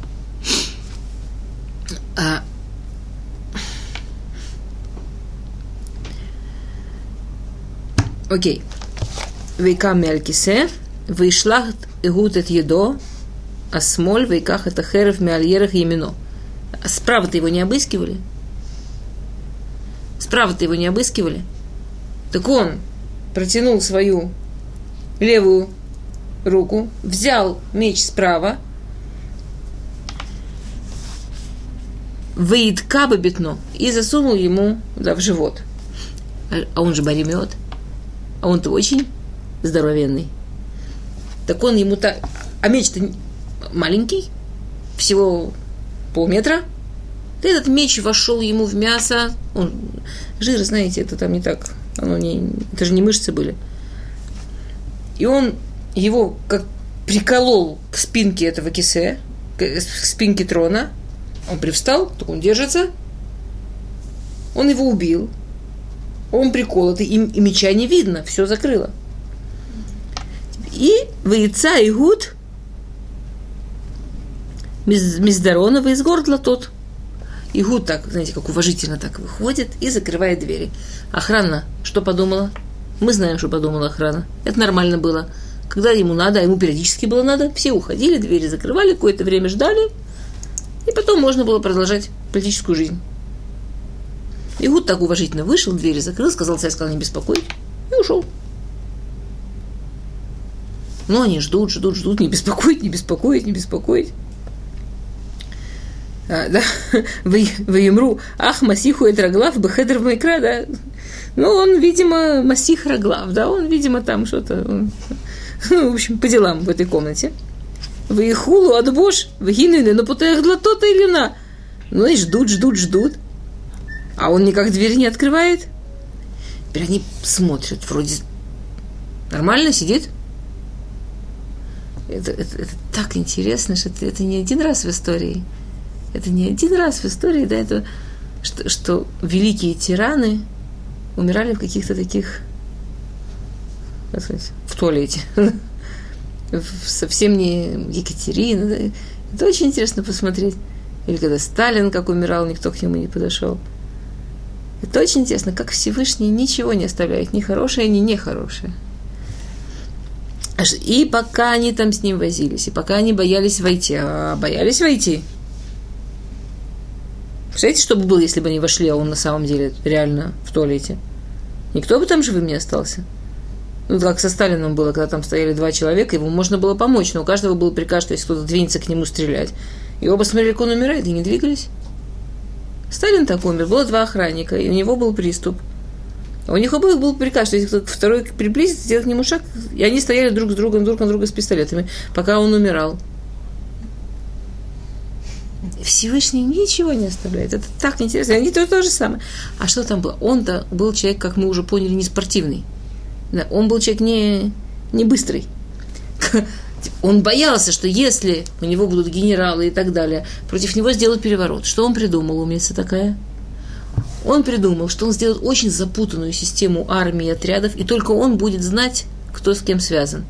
А... Окей. Вейка мялькисе, вейшлах игут от едо, а смоль вейках от ахеров мяльерах имено. А справа-то его не обыскивали? Справа-то его не обыскивали? Так он протянул свою левую руку, взял меч справа, выедка бобетно, и засунул ему, да, в живот. А он же баримет. А он-то очень здоровенный. Так он ему так... А меч-то маленький, всего полметра. Этот меч вошел ему в мясо. Он... Жир, знаете, это там не так... Оно не... Это же не мышцы были. И он его как приколол к спинке этого кисе, к спинке трона. Он привстал, так он держится. Он его убил. Он приколотый, и, и меча не видно, все закрыло. И выйца и гуд миздаронова из гордла тот. И гуд так, знаете, как уважительно так выходит и закрывает двери. Охрана что подумала? Мы знаем, что подумала охрана. Это нормально было. Когда ему надо, а ему периодически было надо, все уходили, двери закрывали, какое-то время ждали. И потом можно было продолжать политическую жизнь. Ихуд так уважительно вышел, двери закрыл, сказал царь, сказал не беспокоить, и ушел. Но они ждут, ждут, ждут, не беспокоить, не беспокоить, не беспокоить. А, да, ваемру, ах, масиху этроглав, бэхэдр в майкра, да. Ну, он, видимо, масих роглав, да, он, видимо, там что-то, он, ну, в общем, по делам в этой комнате. Ваехулу отбош, вагинуйны, но потаях для то-то или на. Ну и ждут, ждут, ждут. А он никак дверь не открывает. Теперь они смотрят, вроде нормально сидит. Это, это, это так интересно, что это, это не один раз в истории. Это не один раз в истории, да, это, что, что великие тираны умирали в каких-то таких, как сказать, в туалете. Совсем не Екатерина. Это очень интересно посмотреть. Или когда Сталин как умирал, никто к нему не подошел. Это очень интересно, как Всевышний ничего не оставляет, ни хорошее, ни нехорошее. И пока они там с ним возились, и пока они боялись войти, а боялись войти. Представляете, что бы было, если бы они вошли, а он на самом деле реально в туалете? Никто бы там живым не остался. Ну, как со Сталином было, когда там стояли два человека, его можно было помочь, но у каждого был приказ, что если кто-то двинется к нему стрелять. И оба смотрели, как он умирает, и не двигались. Сталин так умер, было два охранника, и у него был приступ. У них обоих был приказ, что если второй приблизится, сделать к нему шаг, и они стояли друг с другом, друг на друга с пистолетами, пока он умирал. Всевышний ничего не оставляет. Это так интересно. Они то, то же самое. А что там было? Он-то был человек, как мы уже поняли, не спортивный. Да, он был человек не, не быстрый. Он боялся, что если у него будут генералы и так далее, против него сделают переворот. Что он придумал, умница такая? Он придумал, что он сделает очень запутанную систему армии и отрядов, и только он будет знать, кто с кем связан.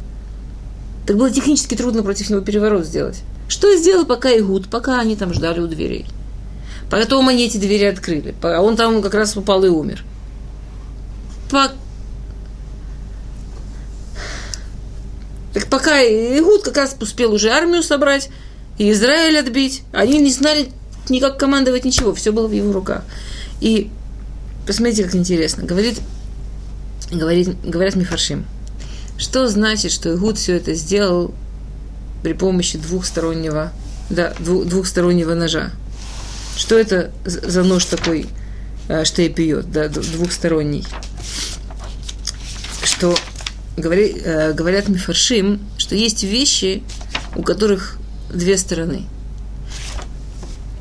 Так было технически трудно против него переворот сделать. Что сделал пока Игуд, пока они там ждали у дверей? Потом они эти двери открыли. А он там как раз упал и умер. Пока... Так пока Игуд как раз успел уже армию собрать и Израиль отбить, они не знали никак командовать ничего, все было в его руках. И посмотрите, как интересно, говорит, говорит, говорят мифаршим, что значит, что Игуд все это сделал при помощи двухстороннего, да, дву, двухстороннего ножа? Что это за нож такой, что и пьет, да, двухсторонний? Что говори, э, говорят мифаршим, что есть вещи, у которых две стороны.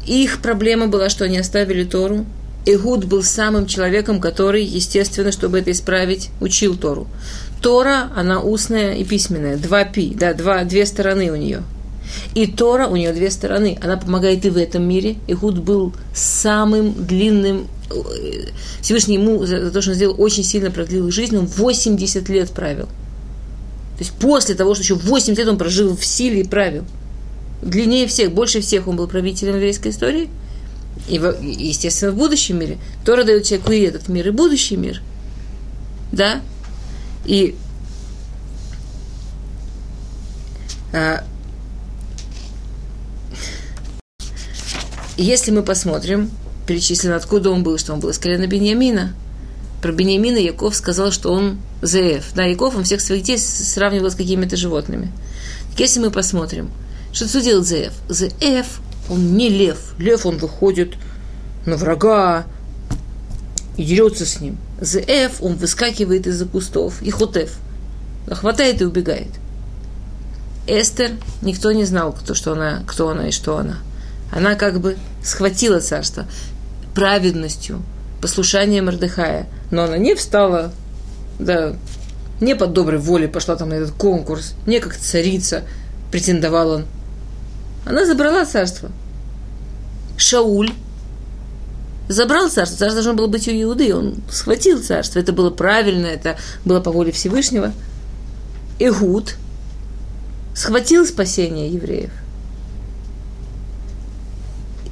Их проблема была, что они оставили Тору. Эхуд был самым человеком, который, естественно, чтобы это исправить, учил Тору. Тора, она устная и письменная, два пи, да, два, две стороны у нее. И Тора у нее две стороны, она помогает и в этом мире. Эхуд был самым длинным, Всевышний ему за то, что он сделал, очень сильно продлил жизнь, он восемьдесят лет правил. То есть после того, что еще восемьдесят лет он прожил в силе и правил. Длиннее всех, больше всех он был правителем в еврейской истории. И, естественно, в будущем мире. Тора дает человеку и этот мир, и будущий мир. Да? И а, если мы посмотрим, перечислено, откуда он был, что он был из колена Биньямина. Про Биньямина Яков сказал, что он зеев. Да, Яков, он всех своих детей сравнивал с какими-то животными. Так если мы посмотрим, что делает зеев? Зеев, он не лев. Лев, он выходит на врага и дерется с ним. Зеев, он выскакивает из-за кустов. И хотев. Хватает и убегает. Эстер, никто не знал, кто, что она, кто она и что она. Она как бы схватила царство праведностью, послушанием Мордехая. Но она не встала, да, не под доброй волей пошла там на этот конкурс, не как царица претендовала он. Она забрала царство. Шауль забрал царство. Царство должно было быть у Иуды. Он схватил царство. Это было правильно, это было по воле Всевышнего. Эхуд схватил спасение евреев.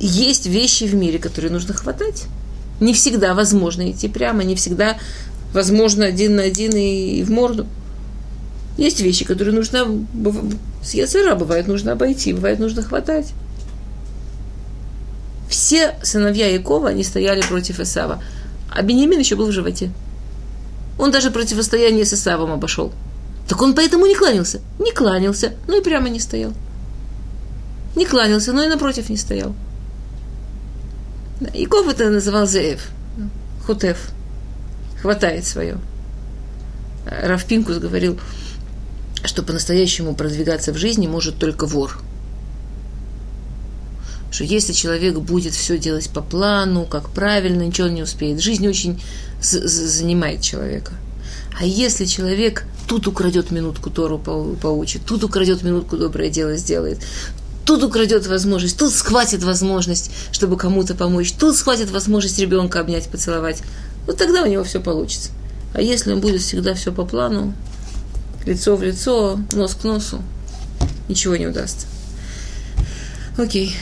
Есть вещи в мире, которые нужно хватать. Не всегда возможно идти прямо, не всегда возможно один на один и в морду. Есть вещи, которые нужно с яцера, бывает нужно обойти, бывает нужно хватать. Все сыновья Якова, они стояли против Исава, а Биньямин еще был в животе. Он даже противостояние с Исавом обошел. Так он поэтому не кланялся. Не кланялся, но и прямо не стоял. Не кланялся, но и напротив не стоял. Яков это называл зеев, хотев, хватает свое. Рафпинкус говорил, что по-настоящему продвигаться в жизни может только вор. Что если человек будет все делать по плану, как правильно, ничего он не успеет. Жизнь очень занимает человека. А если человек тут украдет минутку Тору поучит, тут украдет минутку доброе дело сделает, тут украдет возможность, тут схватит возможность, чтобы кому-то помочь, тут схватит возможность ребенка обнять, поцеловать. Вот тогда у него все получится. А если он будет всегда все по плану, лицо в лицо, нос к носу, ничего не удастся. Окей.